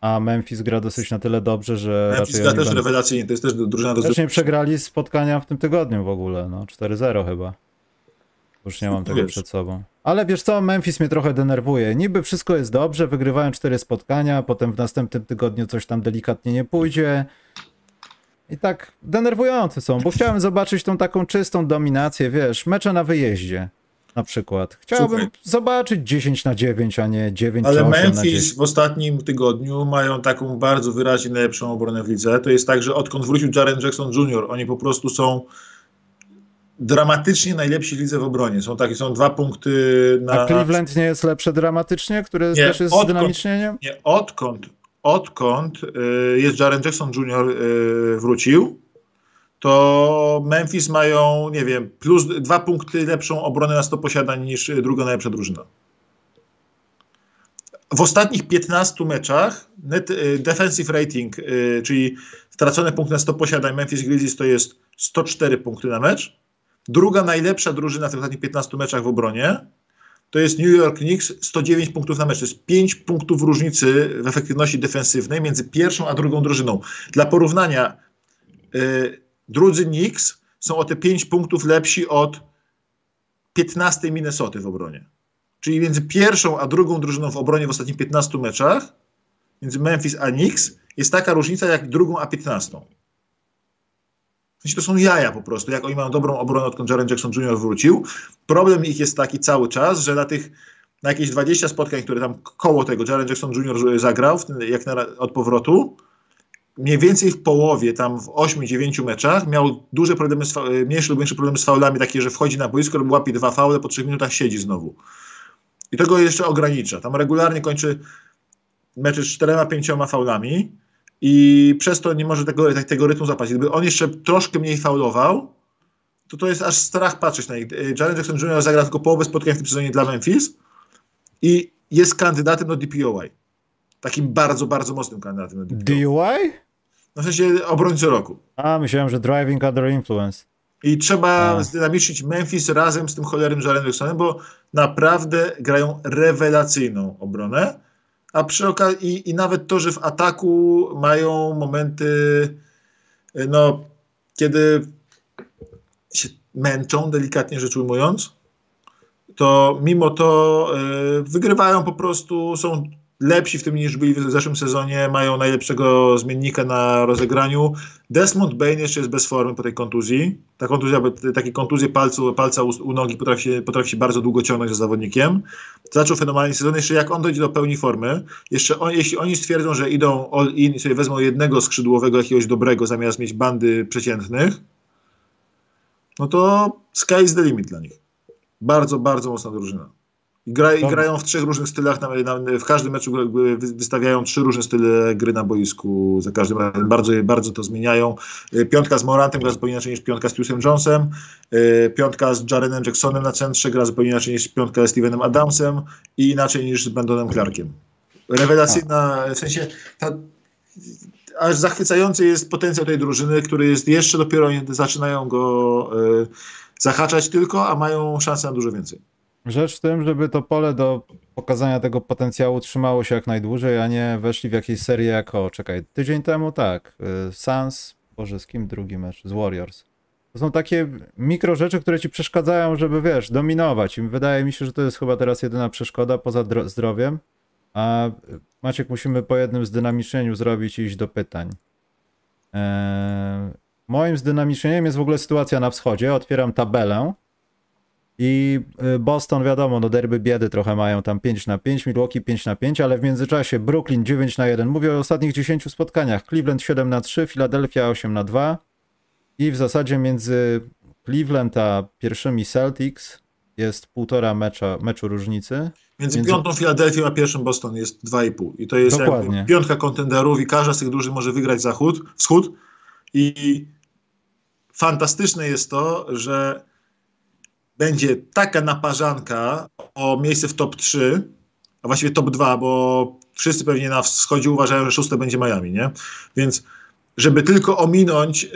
a Memphis gra dosyć na tyle dobrze, że... Memphis gra też rewelacyjnie, to jest też drużyna do... Zresztą przegrali spotkania w tym tygodniu w ogóle, no 4-0 chyba. Już nie mam tego przed sobą. Ale wiesz co, Memphis mnie trochę denerwuje. Niby wszystko jest dobrze, wygrywają 4 spotkania, potem w następnym tygodniu coś tam delikatnie nie pójdzie. I tak denerwujące są, bo chciałem zobaczyć tą taką czystą dominację, wiesz, mecze na wyjeździe na przykład. Chciałbym zobaczyć 10-9, a nie 9-8. Ale Memphis w ostatnim tygodniu mają taką bardzo wyraźnie najlepszą obronę w lidze. To jest tak, że odkąd wrócił Jaren Jackson Jr., oni po prostu są dramatycznie najlepsi w lidze w obronie. Są takie, są 2 punkty na... A Cleveland nie jest lepsze dramatycznie, które też jest dynamicznie? Nie, odkąd jest Jaren Jackson Jr. wrócił, to Memphis mają, nie wiem, plus 2 punkty lepszą obronę na 100 posiadań niż druga najlepsza drużyna. W ostatnich 15 meczach net defensive rating, czyli stracone punkty na 100 posiadań Memphis Grizzlies, to jest 104 punkty na mecz. Druga najlepsza drużyna w tych ostatnich 15 meczach w obronie to jest New York Knicks, 109 punktów na mecz. To jest 5 punktów różnicy w efektywności defensywnej między pierwszą a drugą drużyną. Dla porównania, drudzy Knicks są o te 5 punktów lepsi od 15 Minnesoty w obronie. Czyli między pierwszą a drugą drużyną w obronie w ostatnich 15 meczach, między Memphis a Knicks, jest taka różnica jak drugą a 15. To są jaja po prostu, jak oni mają dobrą obronę, odkąd Jaren Jackson Jr. wrócił. Problem ich jest taki cały czas, że na jakieś 20 spotkań, które tam koło tego Jaren Jackson Jr. zagrał, jak od powrotu, mniej więcej w połowie, tam w 8-9 meczach, miał duże problemy, mniejsze lub większe problemy z faulami, takie, że wchodzi na boisko, łapie 2 faule, po 3 minutach siedzi znowu. I tego jeszcze ogranicza. Tam regularnie kończy mecze z 4-5 faulami, i przez to nie może tego rytmu zapaść. Gdyby on jeszcze troszkę mniej faulował, to to jest aż strach patrzeć na nich. Jaren Jackson Jr. zagrał tylko połowę spotkań w tym sezonie dla Memphis i jest kandydatem do DPOY. Takim bardzo, bardzo mocnym kandydatem do DPOY? No w sensie obrońcy roku. A, myślałem, że driving under influence. I trzeba zdynamiczyć Memphis razem z tym cholernym Jarenem Jacksonem, bo naprawdę grają rewelacyjną obronę. A przy okazji i nawet to, że w ataku mają momenty, no, kiedy się męczą, delikatnie rzecz ujmując, to mimo to wygrywają po prostu, są lepsi w tym niż byli w zeszłym sezonie, mają najlepszego zmiennika na rozegraniu. Desmond Bain jeszcze jest bez formy po tej kontuzji. Ta kontuzja, takie kontuzje palca u nogi potrafi się bardzo długo ciągnąć za zawodnikiem. Zaczął fenomenalny sezon, jeszcze jak on dojdzie do pełni formy, jeszcze jeśli oni stwierdzą, że idą all in i sobie wezmą jednego skrzydłowego jakiegoś dobrego zamiast mieć bandy przeciętnych, no to sky is the limit dla nich. Bardzo, bardzo mocna drużyna. Grają w 3 różnych stylach, w każdym meczu wystawiają 3 różne style gry na boisku, za każdym razem bardzo to zmieniają. Piątka z Morantem gra zupełnie inaczej niż piątka z Piusem Jonesem, piątka z Jarenem Jacksonem na centrze gra zupełnie inaczej niż piątka z Stevenem Adamsem i inaczej niż z Brandonem Clarkiem. Rewelacyjna, w sensie aż zachwycający jest potencjał tej drużyny, który jest jeszcze dopiero, zaczynają go zahaczać tylko, a mają szansę na dużo więcej. Rzecz w tym, żeby to pole do pokazania tego potencjału trzymało się jak najdłużej, a nie weszli w jakieś serię jak, czekaj, tydzień temu tak, Suns, boże z kim drugi mecz, z Warriors. To są takie mikro rzeczy, które ci przeszkadzają, żeby wiesz, dominować. I wydaje mi się, że to jest chyba teraz jedyna przeszkoda poza zdrowiem, a Maciek, musimy po jednym zdynamiczeniu zrobić i iść do pytań. Moim zdynamiczeniem jest w ogóle sytuacja na wschodzie, otwieram tabelę. I Boston, wiadomo, no derby biedy trochę mają, tam 5-5, Milwaukee 5-5, ale w międzyczasie Brooklyn 9-1. Mówię o ostatnich 10 spotkaniach. Cleveland 7-3, Philadelphia 8-2 i w zasadzie między Cleveland a pierwszymi Celtics jest 1,5 meczu różnicy. Między piątą Filadelfią a pierwszym Boston jest 2,5 i to jest jakby piątka kontenderów i każda z tych drużyn może wygrać wschód i fantastyczne jest to, że będzie taka naparzanka o miejsce w top 3, a właściwie top 2, bo wszyscy pewnie na wschodzie uważają, że 6 będzie Miami, nie? Więc żeby tylko ominąć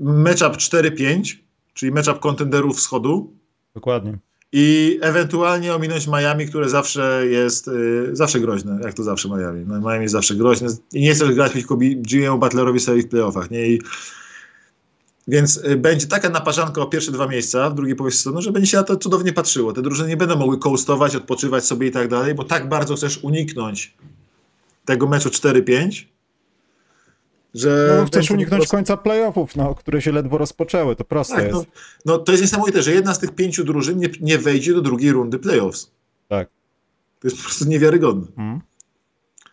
matchup 4-5, czyli matchup kontenderów wschodu, dokładnie. i ewentualnie ominąć Miami, które zawsze jest zawsze groźne, jak to zawsze Miami. No, Miami jest zawsze groźne i nie chcesz grać przeciwko Jimmy Butlerowi sobie w playoffach, nie? I więc będzie taka naparzanka o pierwsze dwa miejsca w drugiej połowie sezonu, że będzie się na to cudownie patrzyło. Te drużyny nie będą mogły coastować, odpoczywać sobie i tak dalej, bo tak bardzo chcesz uniknąć tego meczu 4-5, że... No, chcesz uniknąć końca playoffów, no, które się ledwo rozpoczęły, to proste tak, jest. No, to jest niesamowite, że jedna z tych pięciu drużyn nie wejdzie do drugiej rundy playoffs. Tak. To jest po prostu niewiarygodne.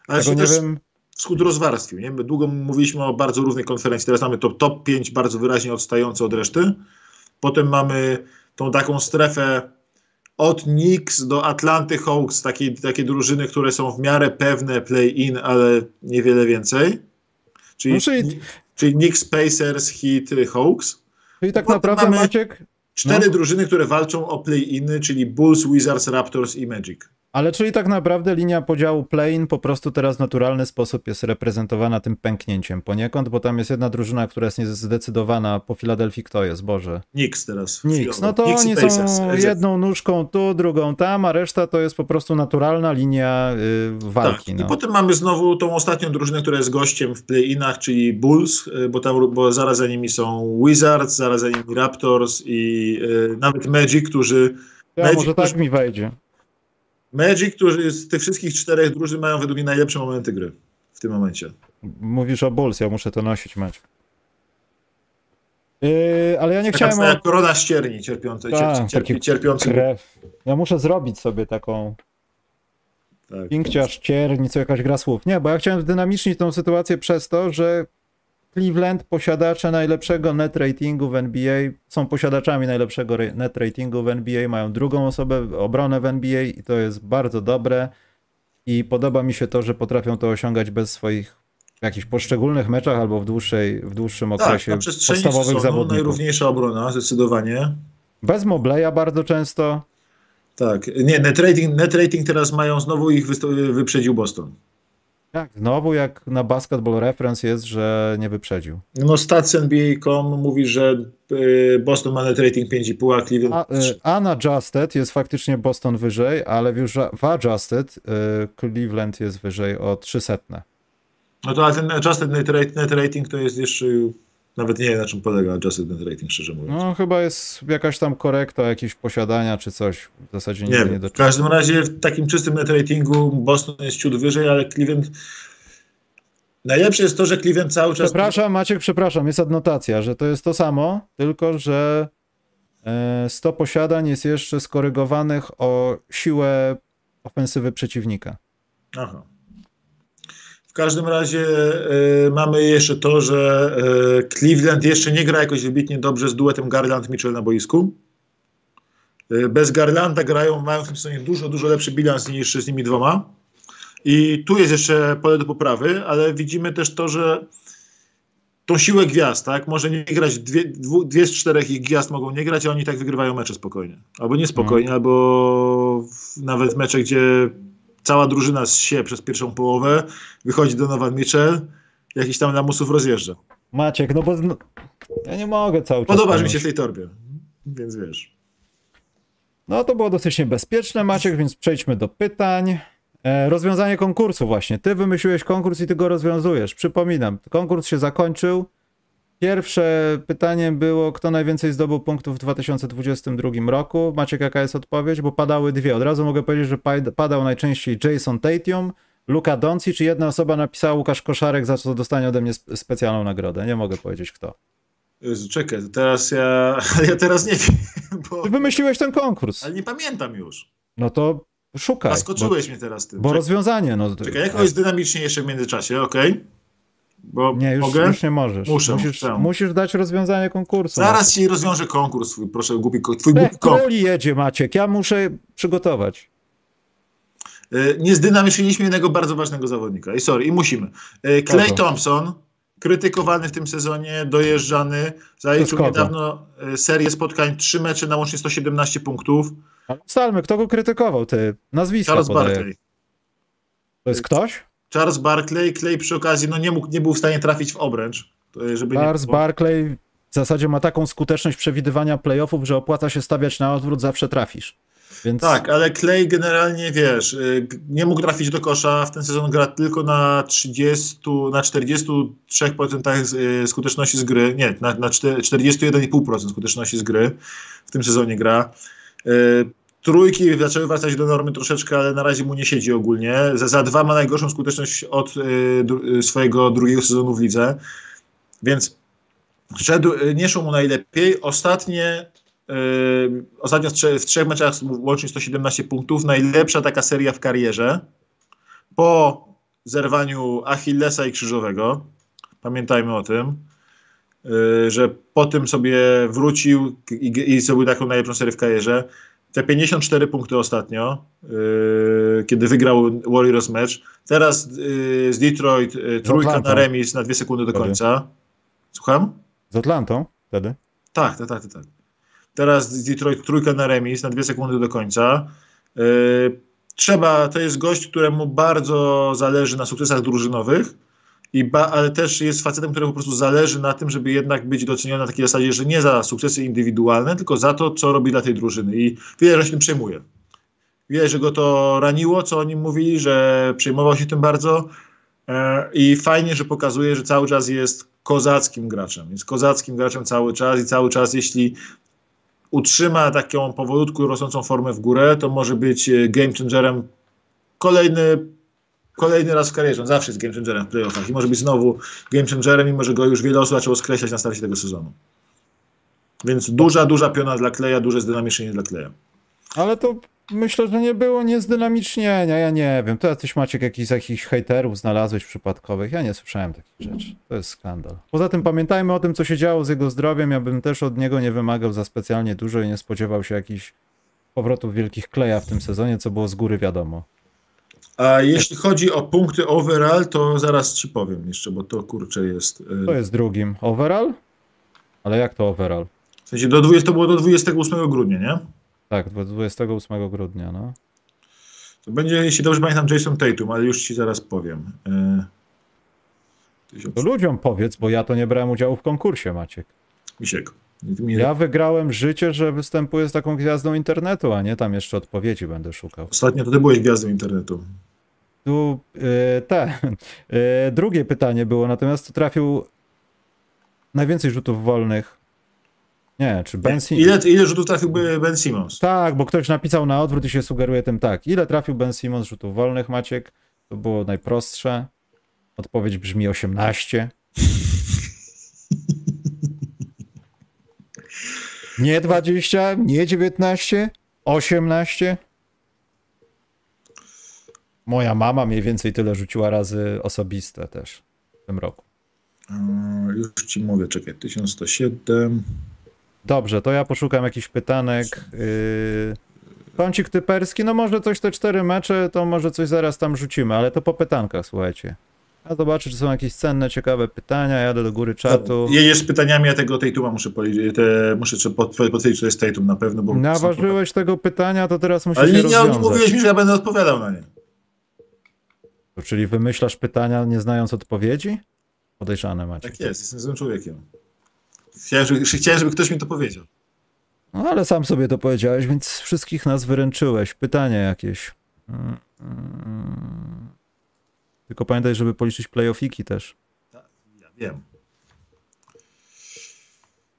Ale tego nie wiem... Wschód rozwarstwił, nie? My długo mówiliśmy o bardzo równej konferencji. Teraz mamy top 5 bardzo wyraźnie odstające od reszty. Potem mamy tą taką strefę od Knicks do Atlanty Hawks, takie drużyny, które są w miarę pewne play-in, ale niewiele więcej. Czyli Knicks, Pacers, Heat, Hawks. I tak potem naprawdę mamy Maciek... Cztery drużyny, które walczą o play-iny, czyli Bulls, Wizards, Raptors i Magic. Ale czyli tak naprawdę linia podziału play-in po prostu teraz w naturalny sposób jest reprezentowana tym pęknięciem poniekąd, bo tam jest jedna drużyna, która jest niezdecydowana. Po Filadelfii kto jest? Boże. Knicks teraz. Knicks. No to Knicks oni są jedną nóżką tu, drugą tam, a reszta to jest po prostu naturalna linia walki. Tak. No. I potem mamy znowu tą ostatnią drużynę, która jest gościem w play-inach, czyli Bulls, bo zaraz za nimi są Wizards, zaraz za nimi Raptors i nawet Magic, którzy... Może mi wejdzie. Magic, którzy z tych wszystkich czterech drużyn mają według mnie najlepsze momenty gry w tym momencie. Mówisz o Bulls, ja muszę to nosić, Maciek. Ale ja nie chciałem... Taka korona ścierni cierpiącej. Ja muszę zrobić sobie taką... Tak, pinkciarz, ścierni, co jakaś gra słów. Nie, bo ja chciałem dynamicznić tą sytuację przez to, że Cleveland, posiadacze najlepszego net ratingu w NBA, są posiadaczami najlepszego net ratingu w NBA, mają drugą osobę, obronę w NBA i to jest bardzo dobre i podoba mi się to, że potrafią to osiągać bez swoich jakichś poszczególnych meczach albo w dłuższym okresie podstawowych zawodników. Najrówniejsza obrona, zdecydowanie. Bez Mobleya bardzo często. Tak, nie, net rating teraz mają, znowu ich wyprzedził Boston. Tak, znowu jak na Basketball Reference jest, że nie wyprzedził. No stats NBA.com mówi, że Boston ma net rating 5,5, a Cleveland... A na Adjusted jest faktycznie Boston wyżej, ale już w Adjusted Cleveland jest wyżej o 300. No to ten Adjusted net rating to jest jeszcze... Nawet nie wiem, na czym polega Adjusted net rating, szczerze mówiąc. No chyba jest jakaś tam korekta, jakieś posiadania czy coś. W zasadzie nie do. W każdym razie w takim czystym net ratingu Boston jest ciut wyżej, ale Cleveland... Najlepsze jest to, że Cleveland cały czas... Przepraszam, Maciek, przepraszam. Jest adnotacja, że to jest to samo, tylko że 100 posiadań jest jeszcze skorygowanych o siłę ofensywy przeciwnika. Aha. W każdym razie mamy jeszcze to, że Cleveland jeszcze nie gra jakoś wybitnie dobrze z duetem Garland-Mitchell na boisku. Bez Garlanda mają w tym sezonie dużo lepszy bilans niż z nimi dwoma. I tu jest jeszcze pole do poprawy, ale widzimy też to, że tą siłę gwiazd, tak? Może nie grać, dwie z czterech ich gwiazd mogą nie grać, a oni tak wygrywają mecze spokojnie. Albo niespokojnie, albo nawet mecze, gdzie... Cała drużyna zsie przez pierwszą połowę, wychodzi Donovan Mitchell, jakiś tam lamusów rozjeżdża. Maciek, no bo ja nie mogę cały czas... Podobasz mi się w tej torbie, więc wiesz. No to było dosyć niebezpieczne, Maciek, więc przejdźmy do pytań. Rozwiązanie konkursu właśnie. Ty wymyśliłeś konkurs i ty go rozwiązujesz. Przypominam, konkurs się zakończył. Pierwsze pytanie było, kto najwięcej zdobył punktów w 2022 roku. Maciek, jaka jest odpowiedź? Bo padały dwie. Od razu mogę powiedzieć, że padał najczęściej Jason Tatum, Luka Doncic, czy jedna osoba napisała Łukasz Koszarek, za co dostanie ode mnie specjalną nagrodę. Nie mogę powiedzieć kto. Czekaj, teraz ja teraz nie wiem. Bo... Ty wymyśliłeś ten konkurs. Ale nie pamiętam już. No to szukaj. Zaskoczyłeś mnie teraz tym. Bo czekaj. Rozwiązanie. No... Czekaj, jak to jest dynamiczniejsze w międzyczasie, okej? Bo nie, już nie możesz. Musisz dać rozwiązanie konkursu. Zaraz ci rozwiąże konkurs, proszę, twój głupi konkurs. Jedzie, Maciek, ja muszę przygotować. Nie zdynamitowaliśmy jednego bardzo ważnego zawodnika. I sorry, i musimy. Klay Thompson, krytykowany w tym sezonie, dojeżdżany, zaliczył niedawno serię spotkań, 3 mecze na łącznie 117 punktów. Ustalmy, kto go krytykował, ty? Nazwiska Charles Barkley. To jest ktoś? Charles Barkley, Klay przy okazji nie był w stanie trafić w obręcz. Charles Barkley w zasadzie ma taką skuteczność przewidywania playoffów, że opłaca się stawiać na odwrót, zawsze trafisz. Więc... Tak, ale Clay generalnie, wiesz, nie mógł trafić do kosza, w ten sezon gra tylko na 43% skuteczności z gry, nie, na 41,5% skuteczności z gry w tym sezonie gra. Trójki zaczęły wracać do normy troszeczkę, ale na razie mu nie siedzi ogólnie. Za dwa ma najgorszą skuteczność od swojego drugiego sezonu w lidze, więc nie szło mu najlepiej. Ostatnio w trzech meczach łącznie 117 punktów. Najlepsza taka seria w karierze. Po zerwaniu Achillesa i krzyżowego. Pamiętajmy o tym, że po tym sobie wrócił i zrobił taką najlepszą serię w karierze. Te 54 punkty ostatnio, kiedy wygrał Warriors mecz. Teraz z Detroit trójka na remis na 2 sekundy do końca. Słucham? Z Atlantą wtedy? Tak. Teraz z Detroit trójka na remis na 2 sekundy do końca. To jest gość, któremu bardzo zależy na sukcesach drużynowych, ale też jest facetem, któremu po prostu zależy na tym, żeby jednak być doceniony na takiej zasadzie, że nie za sukcesy indywidualne, tylko za to, co robi dla tej drużyny. I widać, że się tym przejmuje. Widać, że go to raniło, co o nim mówili, że przejmował się tym bardzo. I fajnie, że pokazuje, że cały czas jest kozackim graczem. Jest kozackim graczem cały czas, jeśli utrzyma taką powolutku rosnącą formę w górę, to może być game changerem kolejny raz w karierze. On zawsze jest game changerem w playoffach i może być znowu game changerem, mimo że go już wiele osób zaczęło skreślać na starcie tego sezonu. Więc duża piona dla Kleja, duże zdynamicznienie dla Kleja. Ale to myślę, że nie było niezdynamicznienia, ja nie wiem. To jacyś Maciek jakichś hejterów znalazłeś przypadkowych, ja nie słyszałem takich rzeczy. To jest skandal. Poza tym pamiętajmy o tym, co się działo z jego zdrowiem, ja bym też od niego nie wymagał za specjalnie dużo i nie spodziewał się jakichś powrotów wielkich Kleja w tym sezonie, co było z góry wiadomo. A jeśli chodzi o punkty overall, to zaraz ci powiem jeszcze, bo to kurczę jest... To jest drugim. Overall? Ale jak to overall? W sensie to było do 28 grudnia, nie? Tak, 28 grudnia, no. To będzie, jeśli dobrze pamiętam, Jason Tatum, ale już ci zaraz powiem. To ludziom powiedz, bo ja to nie brałem udziału w konkursie, Maciek. Misiek. Ja wygrałem życie, że występuję z taką gwiazdą internetu, a nie tam jeszcze odpowiedzi będę szukał. Ostatnio to ty byłeś gwiazdą internetu. Tu drugie pytanie było, natomiast trafił najwięcej rzutów wolnych. Nie, czy Ben Simmons. Ile rzutów trafił Ben Simmons? Tak, bo ktoś napisał na odwrót i się sugeruje tym tak. Ile trafił Ben Simmons rzutów wolnych, Maciek? To było najprostsze. Odpowiedź brzmi 18. Nie 20, nie 19, 18. Moja mama mniej więcej tyle rzuciła razy osobiste też w tym roku. Już ci mówię, czekaj, 1107. Dobrze, to ja poszukam jakichś pytanek. Kącik typerski, no może coś te 4 mecze, to może coś zaraz tam rzucimy, ale to po pytankach, słuchajcie. Ja zobaczę, czy są jakieś cenne, ciekawe pytania, jadę do góry czatu. Jedziesz z pytaniami, ja tego Tatuma muszę powiedzieć, muszę potwierdzić, to jest Tatum na pewno. Bo naważyłeś tego pytania, to teraz musisz się rozwiązać. Ale nie mówiłeś mi, że ja będę odpowiadał na nie. To czyli wymyślasz pytania, nie znając odpowiedzi? Podejrzane, Maciek. Tak jest, jestem złym człowiekiem. Chciałem, żeby ktoś mi to powiedział. No ale sam sobie to powiedziałeś, więc wszystkich nas wyręczyłeś. Pytania jakieś. Tylko pamiętaj, żeby policzyć playoffiki też. Ja wiem.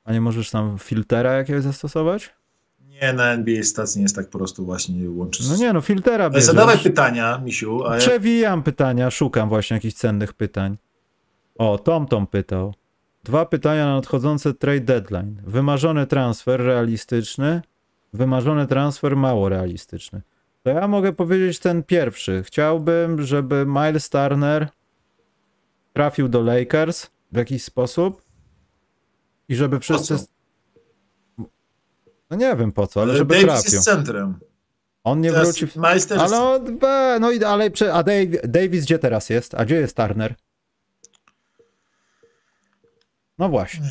A nie możesz tam filtera jakiegoś zastosować? Nie, na NBA stacji jest tak prosto właśnie łączyć. No nie, no filtera bierzesz. Zadawaj pytania, misiu. A ja... Przewijam pytania, szukam właśnie jakichś cennych pytań. O, Tom pytał. 2 pytania na nadchodzące trade deadline. Wymarzony transfer realistyczny, wymarzony transfer mało realistyczny. To ja mogę powiedzieć ten pierwszy. Chciałbym, żeby Miles Turner trafił do Lakers w jakiś sposób i żeby wszyscy... No nie wiem po co, ale żeby Davis trafił. Jest centrem. On nie teraz wróci... Miles też Davis gdzie teraz jest? A gdzie jest Turner? No właśnie.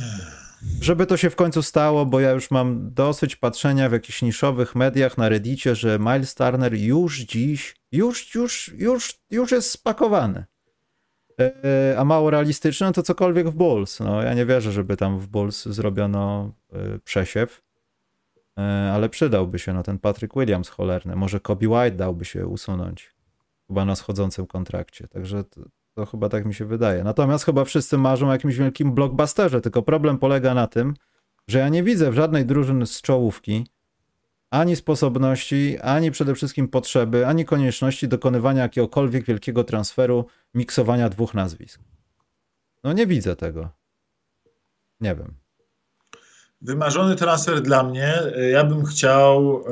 Żeby to się w końcu stało, bo ja już mam dosyć patrzenia w jakichś niszowych mediach na Reddicie, że Miles Turner już dziś, już jest spakowany. A mało realistyczne to cokolwiek w Bulls. No ja nie wierzę, żeby tam w Bulls zrobiono przesiew. ale przydałby się, no ten Patrick Williams cholerny. Może Kobe White dałby się usunąć. Chyba na schodzącym kontrakcie. Także to chyba tak mi się wydaje. Natomiast chyba wszyscy marzą o jakimś wielkim blockbusterze. Tylko problem polega na tym, że ja nie widzę w żadnej drużyny z czołówki ani sposobności, ani przede wszystkim potrzeby, ani konieczności dokonywania jakiegokolwiek wielkiego transferu, miksowania dwóch nazwisk. No nie widzę tego. Nie wiem. Wymarzony transfer dla mnie. Ja bym chciał,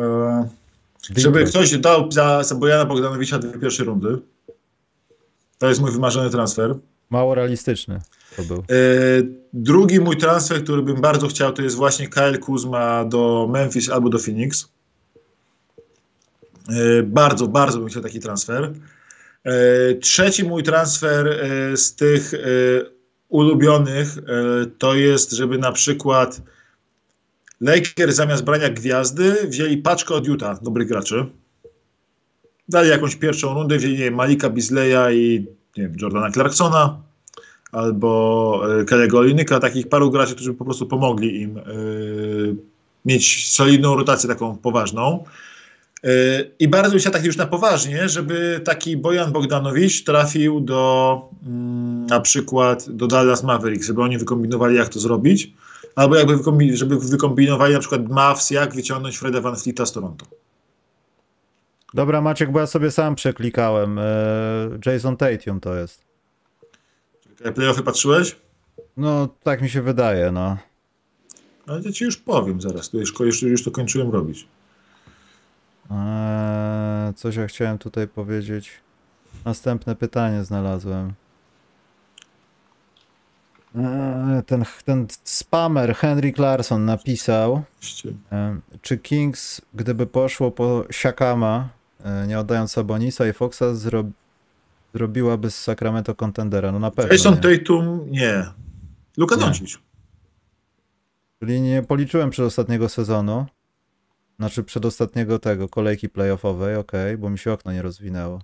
żeby ktoś dał za Bojana Bogdanowicza 2 pierwsze rundy. To jest mój wymarzony transfer. Mało realistyczny to był. Drugi mój transfer, który bym bardzo chciał, to jest właśnie Kyle Kuzma do Memphis albo do Phoenix. Bardzo, bardzo bym chciał taki transfer. Trzeci mój transfer z tych ulubionych to jest, żeby na przykład Lakers zamiast brania gwiazdy wzięli paczkę od Utah dobrych graczy. Dali jakąś pierwszą rundę, wzięli Malika Bisleya i nie wiem, Jordana Clarksona albo Kelly'ego Olinyka, takich paru graczy, którzy po prostu pomogli im mieć solidną rotację taką poważną. I bardzo bym chciał tak już na poważnie, żeby taki Bojan Bogdanowicz trafił do na przykład do Dallas Mavericks, żeby oni wykombinowali jak to zrobić, albo jakby żeby wykombinowali na przykład Mavs, jak wyciągnąć Freda VanVleeta z Toronto. Dobra Maciek, bo ja sobie sam przeklikałem. Jason Tatum to jest. Czekaj, playoffy patrzyłeś? No tak mi się wydaje, no. Ale ja ci już powiem zaraz, to już to kończyłem robić. Coś ja chciałem tutaj powiedzieć. Następne pytanie znalazłem. Ten spamer Henrik Larsson napisał, czy Kings, gdyby poszło po Siakama, nie oddając Sabonisa i Foxa, zrobiłaby z Sacramento kontendera? No na pewno. Jason Tatum nie. Luka Doncic. Czyli nie policzyłem przedostatniego sezonu. Znaczy przedostatniego tego, kolejki playoffowej, okej, bo mi się okno nie rozwinęło.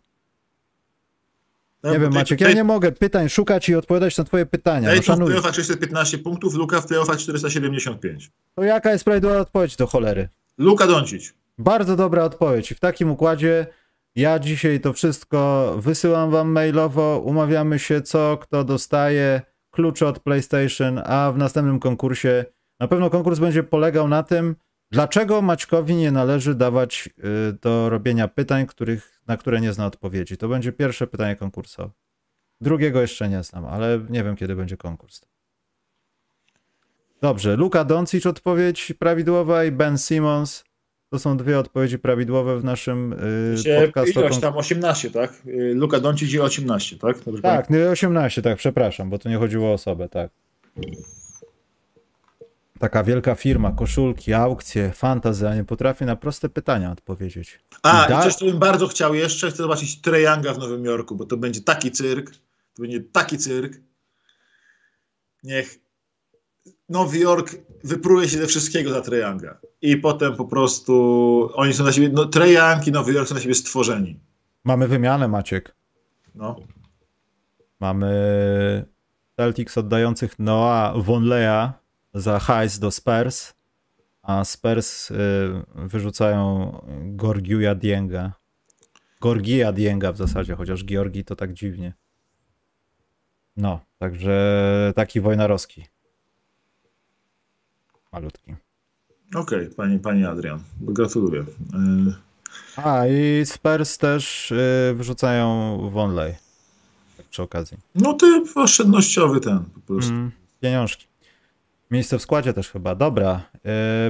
No, nie wiem Maciek, ja nie mogę pytań szukać i odpowiadać na twoje pytania. No, w playoffach 615 punktów, Luka w playoffach 475. To jaka jest prawidłowa odpowiedź do cholery? Luka Doncic. Bardzo dobra odpowiedź. I w takim układzie ja dzisiaj to wszystko wysyłam wam mailowo, umawiamy się co, kto dostaje klucze od PlayStation, a w następnym konkursie, na pewno konkurs będzie polegał na tym, dlaczego Maćkowi nie należy dawać do robienia pytań, na które nie zna odpowiedzi? To będzie pierwsze pytanie konkursowe. Drugiego jeszcze nie znam, ale nie wiem, kiedy będzie konkurs. Dobrze, Luka Doncic odpowiedź prawidłowa i Ben Simmons. To są dwie odpowiedzi prawidłowe w naszym podcastu. Ilość tam 18, tak? Luka Doncic i 18, tak? Tak, nie 18, tak, przepraszam, bo tu nie chodziło o osobę, tak. Taka wielka firma, koszulki, aukcje, fantazja, nie potrafi na proste pytania odpowiedzieć. I coś, co bym bardzo chciał jeszcze, chcę zobaczyć Trae Younga w Nowym Jorku, bo to będzie taki cyrk, Niech Nowy Jork wypruje się ze wszystkiego za Trae Younga. I potem po prostu oni są na siebie, no Trae Young i Nowy Jork są na siebie stworzeni. Mamy wymianę, Maciek. No. Mamy Celtics oddających Noah Vonleya za hajs do Spurs, a Spurs wyrzucają Gorgiusa Dienga. Gorgia Dienga w zasadzie, chociaż Georgi to tak dziwnie. No, także taki Wojnarowski. Malutki. Okej, pani Adrian, gratuluję. I Spurs też wyrzucają Vonley. Tak przy okazji. No ty oszczędnościowy ten po prostu. Pieniążki. Miejsce w składzie też chyba. Dobra.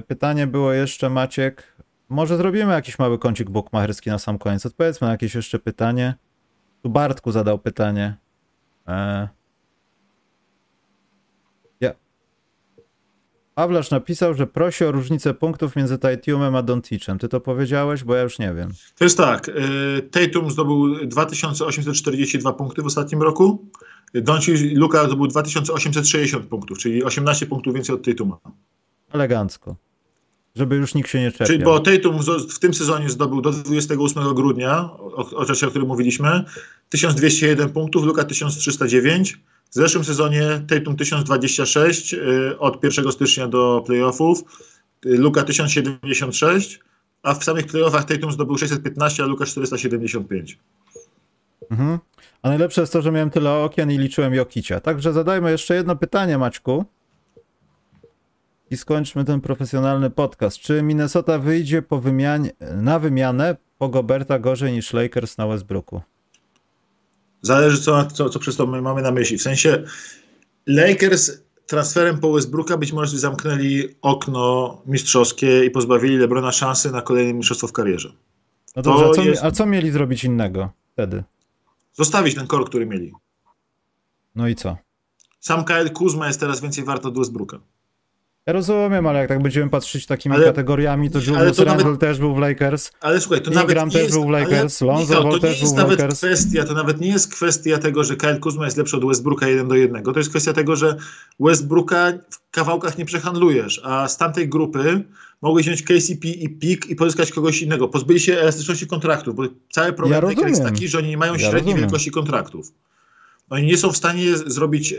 Pytanie było jeszcze, Maciek. Może zrobimy jakiś mały kącik bukmacherski na sam koniec. Odpowiedzmy na jakieś jeszcze pytanie. Tu Bartku zadał pytanie. Pawlasz napisał, że prosi o różnicę punktów między Tatumem a Doncicem. Ty to powiedziałeś, bo ja już nie wiem. To jest tak. Tatum zdobył 2842 punkty w ostatnim roku. Doncic, Luka to był 2860 punktów, czyli 18 punktów więcej od Tatuma. Elegancko. Żeby już nikt się nie czepiał. Czyli bo Tatum w tym sezonie zdobył do 28 grudnia, o czasie, o którym mówiliśmy, 1201 punktów, Luka 1309. W zeszłym sezonie Tatum 1026 od 1 stycznia do playoffów, Luka 1076, a w samych playoffach Tatum zdobył 615, a Luka 475. Mhm. A najlepsze jest to, że miałem tyle okien i liczyłem Jokicia. Także zadajmy jeszcze jedno pytanie, Maćku. I skończmy ten profesjonalny podcast. Czy Minnesota wyjdzie po na wymianę po Goberta gorzej niż Lakers na Westbrooku? Zależy co przez to my mamy na myśli. W sensie Lakers transferem po Westbrooka być może zamknęli okno mistrzowskie i pozbawili LeBrona szansy na kolejne mistrzostwo w karierze. No dobrze, a co mieli zrobić innego wtedy? Zostawić ten core, który mieli. No i co? Sam Kyle Kuzma jest teraz więcej wart od Westbrooka. Ja rozumiem, ale jak tak będziemy patrzeć takimi kategoriami, to Julius Randle też był w Lakers. Ale słuchaj, to nawet Ingram też był w Lakers, Lonzo Ball też był w Lakers. To nawet nie jest kwestia tego, że Kyle Kuzma jest lepszy od Westbrooka 1:1. To jest kwestia tego, że Westbrooka w kawałkach nie przehandlujesz, a z tamtej grupy mogłeś wziąć KCP i Pick i pozyskać kogoś innego. Pozbyli się elastyczności kontraktów, bo cały problem Lakers jest taki, że oni nie mają średniej wielkości kontraktów. Oni nie są w stanie zrobić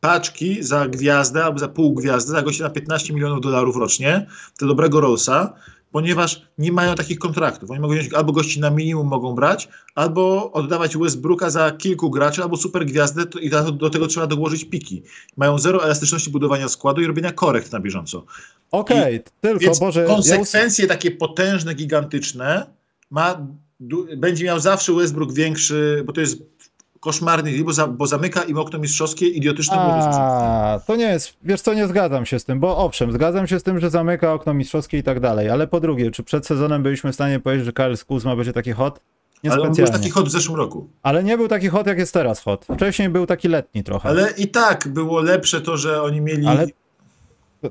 paczki za gwiazdę albo za pół gwiazdy, za gościa na $15 milionów rocznie, do dobrego Rollsa, ponieważ nie mają takich kontraktów. Oni mogą wziąć albo gości na minimum mogą brać, albo oddawać Westbrooka za kilku graczy, albo super gwiazdę i do tego trzeba dołożyć piki. Mają zero elastyczności budowania składu i robienia korekt na bieżąco. Okej, tylko Boże... Konsekwencje takie potężne, gigantyczne będzie miał zawsze Westbrook większy, bo to jest... koszmarny, bo zamyka im okno mistrzowskie idiotycznym budżetem. To nie jest, wiesz co, nie zgadzam się z tym, bo owszem, zgadzam się z tym, że zamyka okno mistrzowskie i tak dalej, ale po drugie, czy przed sezonem byliśmy w stanie powiedzieć, że Kyle Kuzma będzie taki hot? Ale on był taki hot w zeszłym roku. Ale nie był taki hot, jak jest teraz hot. Wcześniej był taki letni trochę. Ale i tak było lepsze to, że oni mieli... Ale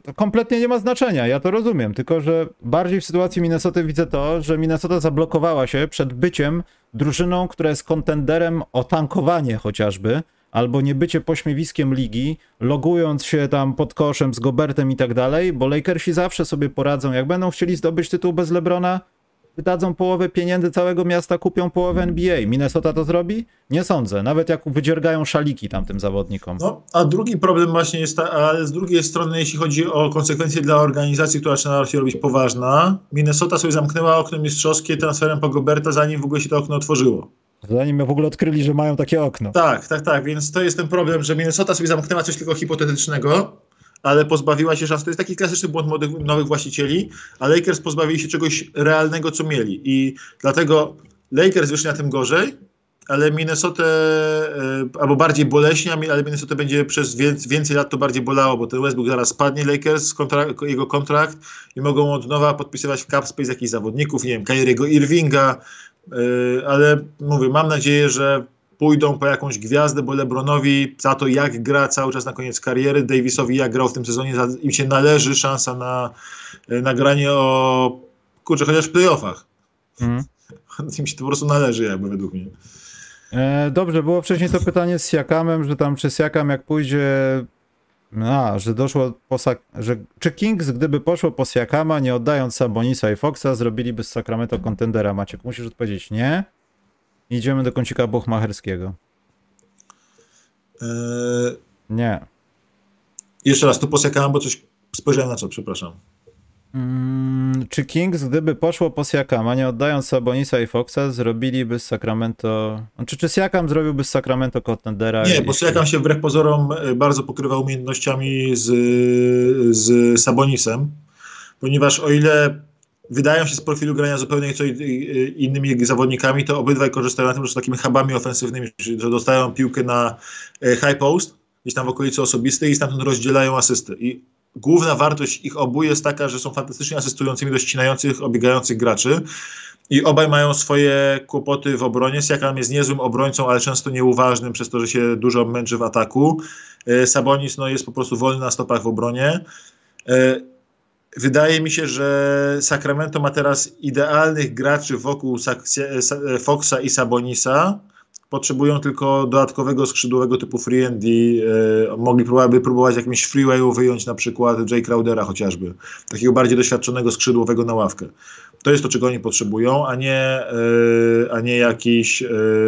to kompletnie nie ma znaczenia, ja to rozumiem, tylko że bardziej w sytuacji Minnesoty widzę to, że Minnesota zablokowała się przed byciem drużyną, która jest kontenderem o tankowanie chociażby, albo nie bycie pośmiewiskiem ligi, logując się tam pod koszem z Gobertem i tak dalej, bo Lakersi zawsze sobie poradzą, jak będą chcieli zdobyć tytuł bez LeBrona, wydadzą połowę pieniędzy całego miasta, kupią połowę NBA. Minnesota to zrobi? Nie sądzę. Nawet jak wydziergają szaliki tamtym zawodnikom. No, a drugi problem właśnie jest, ale z drugiej strony, jeśli chodzi o konsekwencje dla organizacji, która zaczyna się robić poważna, Minnesota sobie zamknęła okno mistrzowskie transferem po Goberta, zanim w ogóle się to okno otworzyło. Zanim w ogóle odkryli, że mają takie okno. Tak. Więc to jest ten problem, że Minnesota sobie zamknęła coś tylko hipotetycznego, ale pozbawiła się szans. To jest taki klasyczny błąd nowych właścicieli, a Lakers pozbawili się czegoś realnego, co mieli. I dlatego Lakers wyszli na tym gorzej, ale Minnesota, albo bardziej boleśnie, ale Minnesota będzie przez więcej lat to bardziej bolało, bo ten Westbrook zaraz spadnie, Lakers, jego kontrakt i mogą od nowa podpisywać w cap space jakichś zawodników, nie wiem, Kyriego Irvinga, ale mówię, mam nadzieję, że pójdą po jakąś gwiazdę, bo LeBronowi za to, jak gra cały czas na koniec kariery, Davisowi, jak grał w tym sezonie, im się należy szansa na nagranie o, kurczę, chociaż w playoffach. Im się to po prostu należy, jakby według mnie. Dobrze, było wcześniej to pytanie z Siakamem, że tam czy Siakam jak pójdzie, że doszło po czy Kings, gdyby poszło po Siakama, nie oddając Sabonisa i Foxa, zrobiliby z Sacramento kontendera? Maciek, musisz odpowiedzieć nie. Idziemy do kącika buchmacherskiego. Nie. Jeszcze raz, tu posiakałem, bo coś spojrzałem na co, przepraszam. Czy Kings, gdyby poszło po Siakama, nie oddając Sabonisa i Foxa, zrobiliby z Sacramento... Czy Siakam zrobiłby z Sacramento contendera? Nie, bo Siakam się wbrew pozorom bardzo pokrywa umiejętnościami z Sabonisem, ponieważ o ile... wydają się z profilu grania zupełnie innymi zawodnikami, to obydwaj korzystają na tym, że są takimi hubami ofensywnymi, że dostają piłkę na high post, gdzieś tam w okolicy osobistej i stamtąd rozdzielają asysty. I główna wartość ich obu jest taka, że są fantastycznie asystującymi do ścinających, obiegających graczy i obaj mają swoje kłopoty w obronie. Siakam jest niezłym obrońcą, ale często nieuważnym przez to, że się dużo męczy w ataku. Sabonis jest po prostu wolny na stopach w obronie. Wydaje mi się, że Sacramento ma teraz idealnych graczy wokół Foxa i Sabonisa. Potrzebują tylko dodatkowego skrzydłowego typu free endy. Mogliby próbować jakimś freewayu wyjąć na przykład Jay Crowdera chociażby. Takiego bardziej doświadczonego skrzydłowego na ławkę. To jest to, czego oni potrzebują,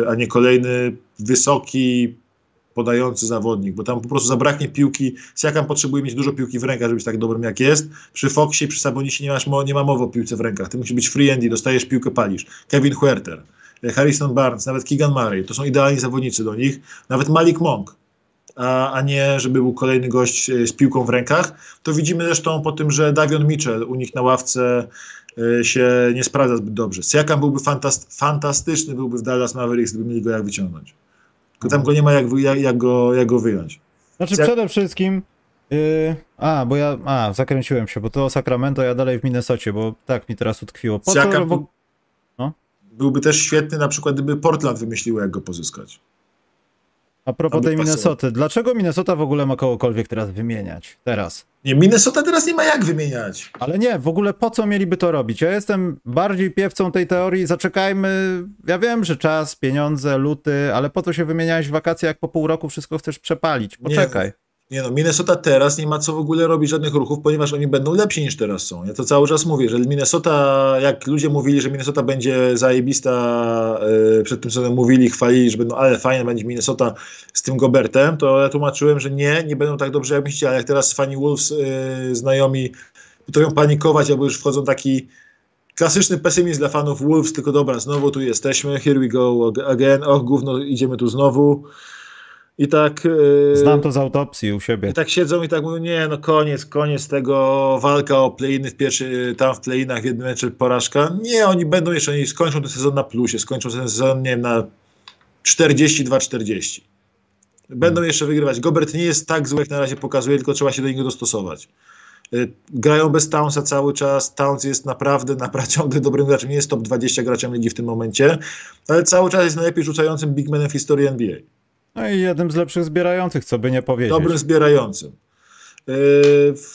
a nie kolejny wysoki podający zawodnik, bo tam po prostu zabraknie piłki. Siakam potrzebuje mieć dużo piłki w rękach, żeby być tak dobrym jak jest. Przy Foxie i przy Sabonisie nie ma mowy o piłce w rękach. Ty musisz być free endy, dostajesz piłkę, palisz. Kevin Huerter, Harrison Barnes, nawet Keegan Murray, to są idealni zawodnicy do nich. Nawet Malik Monk, a nie żeby był kolejny gość z piłką w rękach. To widzimy zresztą po tym, że Davion Mitchell u nich na ławce się nie sprawdza zbyt dobrze. Siakam byłby fantastyczny, byłby w Dallas Mavericks, gdyby mieli go jak wyciągnąć. Tylko tam go nie ma jak go wyjąć. Znaczy przede wszystkim... bo ja... zakręciłem się, bo to o Sacramento, ja dalej w Minnesocie, bo tak mi teraz utkwiło. Po Siakam co, bo... no? Byłby też świetny na przykład, gdyby Portland wymyślił, jak go pozyskać. A propos tej Minnesoty, dlaczego Minnesota w ogóle ma kogokolwiek teraz wymieniać? Teraz. Nie, Minnesota teraz nie ma jak wymieniać. Ale nie, w ogóle po co mieliby to robić? Ja jestem bardziej piewcą tej teorii, zaczekajmy, ja wiem, że czas, pieniądze, luty, ale po co się wymieniałeś w wakacje, jak po pół roku wszystko chcesz przepalić? Poczekaj. Nie, Minnesota teraz nie ma co w ogóle robić żadnych ruchów, ponieważ oni będą lepsi niż teraz są. Ja to cały czas mówię, że Minnesota, jak ludzie mówili, że Minnesota będzie zajebista, przed tym co mówili, chwalili, że będą, ale fajnie będzie Minnesota z tym Gobertem, to ja tłumaczyłem, że nie będą tak dobrze jak myślicie, ale jak teraz fani Wolves znajomi potrafią panikować, albo już wchodzą taki klasyczny pesymizm dla fanów Wolves, tylko dobra, znowu tu jesteśmy, here we go again, och gówno, idziemy tu znowu. I tak... Znam to z autopsji u siebie. I tak siedzą i tak mówią, koniec tego, walka o play-iny w play-inach w jednym meczu porażka. Nie, oni będą jeszcze, oni skończą ten sezon na plusie, skończą ten sezon, nie wiem, na 42-40. Będą jeszcze wygrywać. Gobert nie jest tak zły, jak na razie pokazuje, tylko trzeba się do niego dostosować. Grają bez Townsa cały czas. Towns jest naprawdę ciągle dobrym graczem. Nie jest top 20 graczem ligi w tym momencie, ale cały czas jest najlepiej rzucającym big manem w historii NBA. No i jednym z lepszych zbierających, co by nie powiedzieć. Dobrym zbierającym.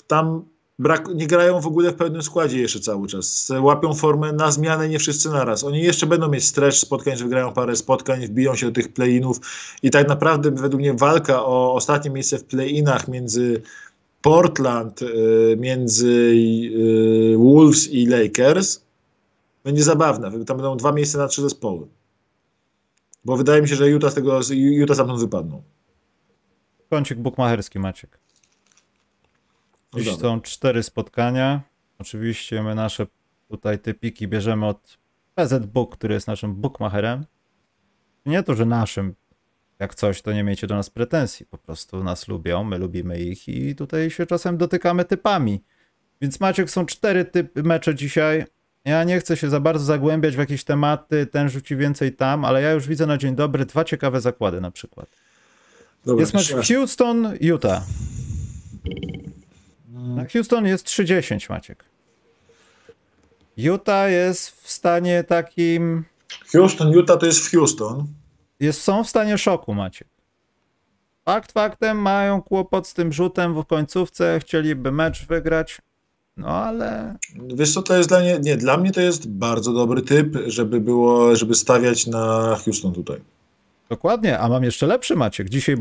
Tam nie grają w ogóle w pełnym składzie jeszcze cały czas. Łapią formę na zmianę, nie wszyscy naraz. Oni jeszcze będą mieć stretch spotkań, że wygrają parę spotkań, wbiją się do tych play-inów i tak naprawdę według mnie walka o ostatnie miejsce w play-inach między Portland, między Wolves i Lakers będzie zabawna. Tam będą 2 miejsca na 3 zespoły. Bo wydaje mi się, że Utah stamtąd wypadną. Kącik bukmacherski, Maciek. Dziś są 4 spotkania. Oczywiście my nasze tutaj typiki bierzemy od PZBook, który jest naszym bookmacherem. Nie to, że naszym. Jak coś, to nie miejcie do nas pretensji. Po prostu nas lubią, my lubimy ich i tutaj się czasem dotykamy typami. Więc Maciek, są 4 mecze dzisiaj. Ja nie chcę się za bardzo zagłębiać w jakieś tematy, ten rzuci więcej tam, ale ja już widzę na dzień dobry 2 ciekawe zakłady na przykład. Dobra, jest mecz Houston, Utah. Na Houston jest 3-10, Maciek. Utah jest w stanie takim... Utah to jest w Houston. Są w stanie szoku, Maciek. Fakt faktem, mają kłopot z tym rzutem w końcówce, chcieliby mecz wygrać. No ale... Wiesz co, to jest dla mnie to jest bardzo dobry typ, żeby stawiać na Houston tutaj. Dokładnie, a mam jeszcze lepszy, Maciek. Dzisiaj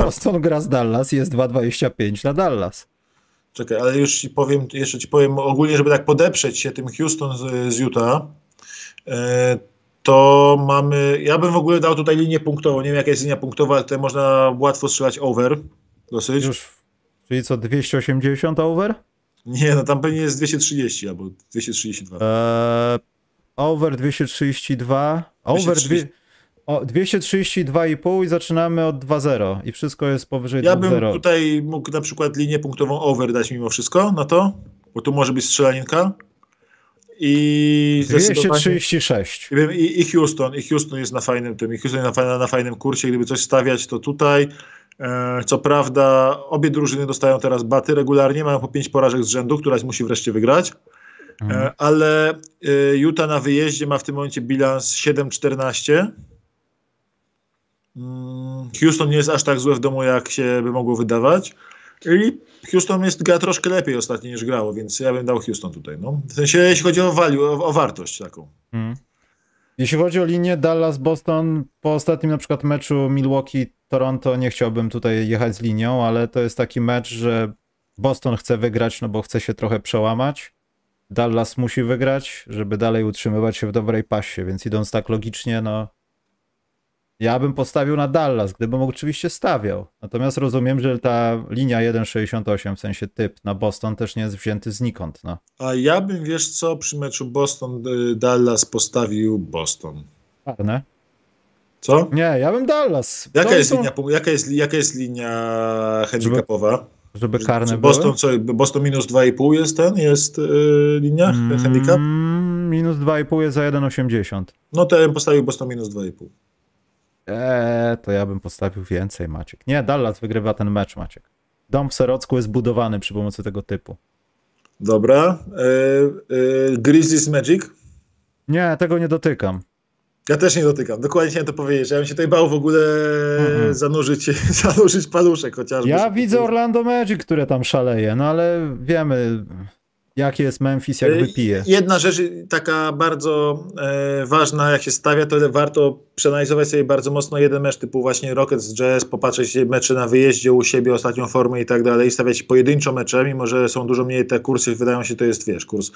Boston gra z Dallas, jest 2,25 na Dallas. Czekaj, ale już ci powiem ogólnie, żeby tak podeprzeć się tym Houston z Utah, to mamy... Ja bym w ogóle dał tutaj linię punktową. Nie wiem, jaka jest linia punktowa, ale tutaj można łatwo strzelać over. Dosyć. Czyli co, 280 over? Nie, no tam pewnie jest 230 albo 232. Over 232. 232,5 i zaczynamy od 2,0 i wszystko jest powyżej 2,0. Ja bym tutaj mógł na przykład linię punktową over dać mimo wszystko na to, bo tu może być strzelaninka. I 236. I Houston jest na fajnym tym. I Houston jest na fajnym kursie. Gdyby coś stawiać, to tutaj. Co prawda obie drużyny dostają teraz baty regularnie, mają po 5 porażek z rzędu, któraś musi wreszcie wygrać, ale Utah na wyjeździe ma w tym momencie bilans 7-14. Houston nie jest aż tak złe w domu, jak się by mogło wydawać i Houston gra troszkę lepiej ostatnio niż grało, więc ja bym dał Houston tutaj. No. W sensie jeśli chodzi o value, o wartość taką. Jeśli chodzi o linię Dallas-Boston, po ostatnim na przykład meczu Milwaukee-Toronto nie chciałbym tutaj jechać z linią, ale to jest taki mecz, że Boston chce wygrać, no bo chce się trochę przełamać. Dallas musi wygrać, żeby dalej utrzymywać się w dobrej pasie, więc idąc tak logicznie, no Ja bym postawił na Dallas, gdybym oczywiście stawiał. Natomiast rozumiem, że ta linia 1,68, w sensie typ na Boston też nie jest wzięty znikąd. No. A ja bym, wiesz co, przy meczu Boston-Dallas postawił Boston. Parne. Co? Nie, ja bym Dallas. Jaka jest linia handicapowa? Żeby karne były? Boston minus 2,5 jest ten? Jest linia handicap? Minus 2,5 jest za 1,80. No to ja bym postawił Boston minus 2,5. To ja bym postawił więcej, Maciek. Nie, Dallas wygrywa ten mecz, Maciek. Dom w Serocku jest budowany przy pomocy tego typu. Dobra. Grizzlies Magic? Nie, tego nie dotykam. Ja też nie dotykam. Dokładnie chciałem to powiedzieć. Ja bym się tutaj bał w ogóle zanurzyć paluszek chociażby. Ja widzę Orlando Magic, które tam szaleje, no ale wiemy, jaki jest Memphis, jak wypije. Jedna rzecz taka bardzo ważna, jak się stawia, to warto przeanalizować sobie bardzo mocno jeden mecz typu właśnie Rockets, Jazz, popatrzeć mecze na wyjeździe u siebie, ostatnią formę i tak dalej, i stawiać pojedynczo mecze, mimo że są dużo mniej te kursy, wydają się, to jest, wiesz, kurs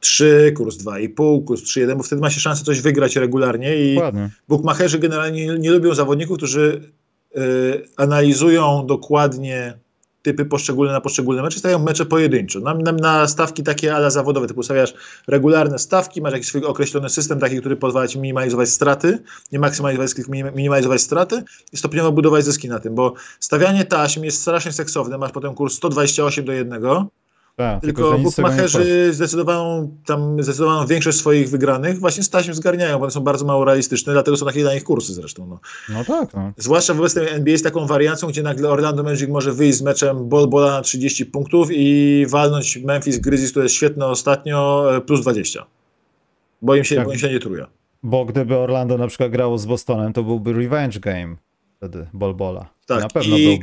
3, kurs 2,5, kurs 3,1, bo wtedy ma się szansę coś wygrać regularnie i dokładnie. Bukmacherzy generalnie nie lubią zawodników, którzy analizują dokładnie typy poszczególne na poszczególne mecze, stają mecze pojedyncze. Na stawki takie ala zawodowe, typu stawiasz regularne stawki, masz jakiś swój określony system taki, który pozwala ci minimalizować straty, nie maksymalizować, tylko minimalizować straty i stopniowo budować zyski na tym, bo stawianie taśm jest strasznie seksowne, masz potem kurs 128-1, tylko bukmacherzy zdecydowaną większość swoich wygranych właśnie z taśm zgarniają, bo one są bardzo mało realistyczne, dlatego są takie dla nich kursy zresztą. No, no tak. No. Zwłaszcza wobec tej NBA z taką wariacją, gdzie nagle Orlando Magic może wyjść z meczem ball-bola na 30 punktów i walnąć Memphis Grizzlies, które jest świetne ostatnio, plus 20. Bo im się nie truje. Bo gdyby Orlando na przykład grało z Bostonem, to byłby revenge game. Wtedy ball-bola. Tak, na pewno i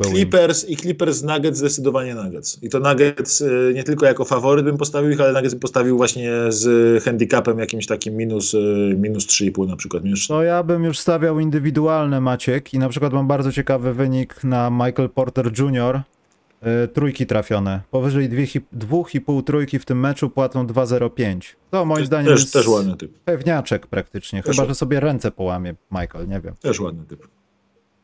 Clippers Nuggets, zdecydowanie Nuggets. I to Nuggets nie tylko jako faworyt bym postawił ich, ale Nuggets bym postawił właśnie z handicapem jakimś takim minus 3,5 na przykład. No ja bym już stawiał indywidualne, Maciek, i na przykład mam bardzo ciekawy wynik na Michael Porter Jr. Trójki trafione. Powyżej 2,5 trójki w tym meczu płacą 2,05. To moim zdaniem też ładny typ. Pewniaczek praktycznie. Też chyba, że sobie ręce połamie Michael, nie wiem. Też ładny typ.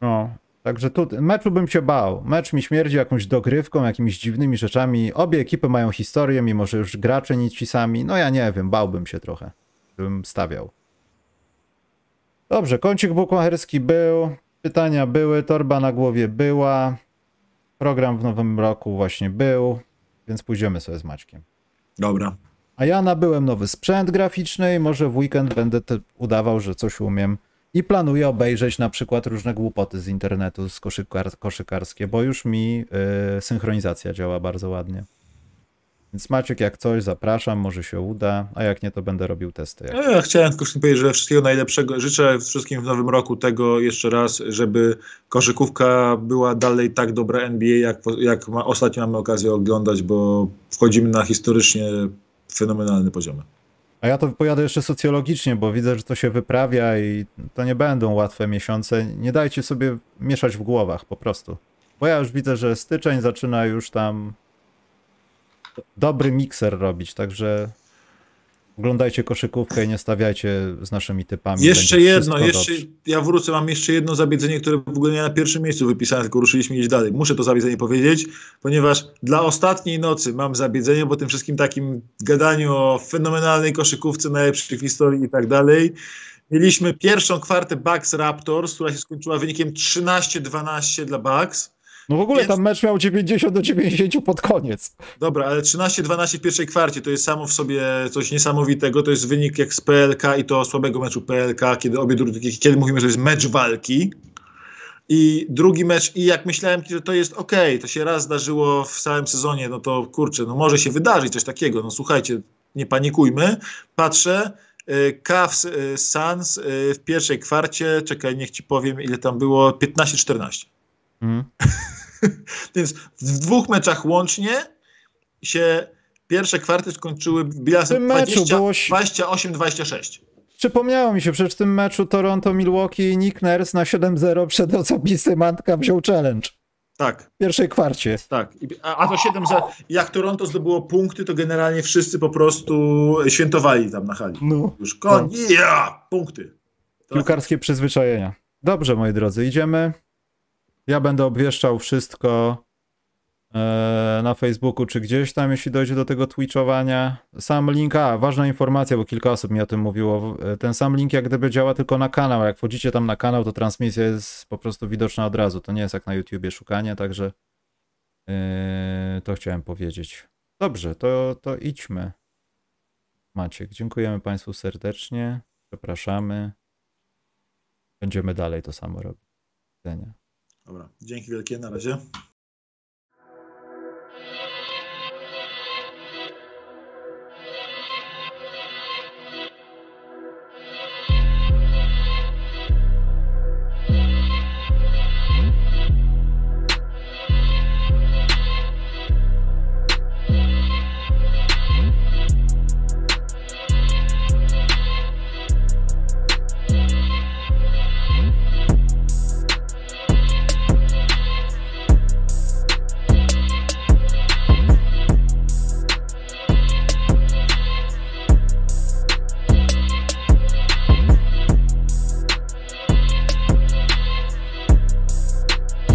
No, także tu meczu bym się bał. Mecz mi śmierdzi jakąś dogrywką, jakimiś dziwnymi rzeczami. Obie ekipy mają historię, mimo że już gracze nic ci sami. No ja nie wiem, bałbym się trochę, gdybym stawiał. Dobrze, kącik bukmacherski był, pytania były, torba na głowie była, program w nowym roku właśnie był, więc pójdziemy sobie z Maćkiem. Dobra. A ja nabyłem nowy sprzęt graficzny i może w weekend będę udawał, że coś umiem. I planuję obejrzeć na przykład różne głupoty z internetu, z koszykarskie, bo już mi synchronizacja działa bardzo ładnie. Więc Maciek, jak coś, zapraszam, może się uda, a jak nie, to będę robił testy. Ja chciałem tylko powiedzieć, że wszystkiego najlepszego. Życzę wszystkim w nowym roku tego jeszcze raz, żeby koszykówka była dalej tak dobra NBA, jak ostatnio mamy okazję oglądać, bo wchodzimy na historycznie fenomenalne poziomy. A ja to pojadę jeszcze socjologicznie, bo widzę, że to się wyprawia i to nie będą łatwe miesiące. Nie dajcie sobie mieszać w głowach po prostu. Bo ja już widzę, że styczeń zaczyna już tam dobry mikser robić, także oglądajcie koszykówkę i nie stawiajcie z naszymi typami. Ja wrócę, mam jeszcze jedno zabiedzenie, które w ogóle nie na pierwszym miejscu wypisane, tylko ruszyliśmy iść dalej. Muszę to zabiedzenie powiedzieć, ponieważ dla ostatniej nocy mam zabiedzenie, bo tym wszystkim takim gadaniu o fenomenalnej koszykówce, najlepszych historii i tak dalej. Mieliśmy pierwszą kwartę Bucks Raptors, która się skończyła wynikiem 13-12 dla Bucks. No w ogóle tam mecz miał 90-90 pod koniec. Dobra, ale 13-12 w pierwszej kwarcie to jest samo w sobie coś niesamowitego. To jest wynik jak z PLK i to słabego meczu PLK, kiedy mówimy, że to jest mecz walki. I drugi mecz, i jak myślałem, że to jest okej, to się raz zdarzyło w całym sezonie, no to kurczę, no może się wydarzyć coś takiego. No słuchajcie, nie panikujmy. Patrzę, Cavs Suns w pierwszej kwarcie, czekaj, niech ci powiem ile tam było, 15-14. Mm. Więc w dwóch meczach łącznie się pierwsze kwarty skończyły bilansem 28-26. Przypomniało mi się, przecież w tym meczu Toronto-Milwaukee Nick Nurse na 7-0 przed osobisty Mantka wziął challenge. Tak. W pierwszej kwarcie. Tak. A to 7-0. Jak Toronto zdobyło punkty, to generalnie wszyscy po prostu świętowali tam na hali. No. Już koniec. No. Punkty. Piłkarskie przyzwyczajenia. Dobrze, moi drodzy, idziemy. Ja będę obwieszczał wszystko na Facebooku czy gdzieś tam, jeśli dojdzie do tego twitchowania. Sam link, ważna informacja, bo kilka osób mi o tym mówiło. Ten sam link jak gdyby działa tylko na kanał. Jak wchodzicie tam na kanał, to transmisja jest po prostu widoczna od razu. To nie jest jak na YouTubie szukanie, także to chciałem powiedzieć. Dobrze, to idźmy. Maciek, dziękujemy Państwu serdecznie. Przepraszamy. Będziemy dalej to samo robić. Do widzenia. Dobra, dzięki wielkie, na razie.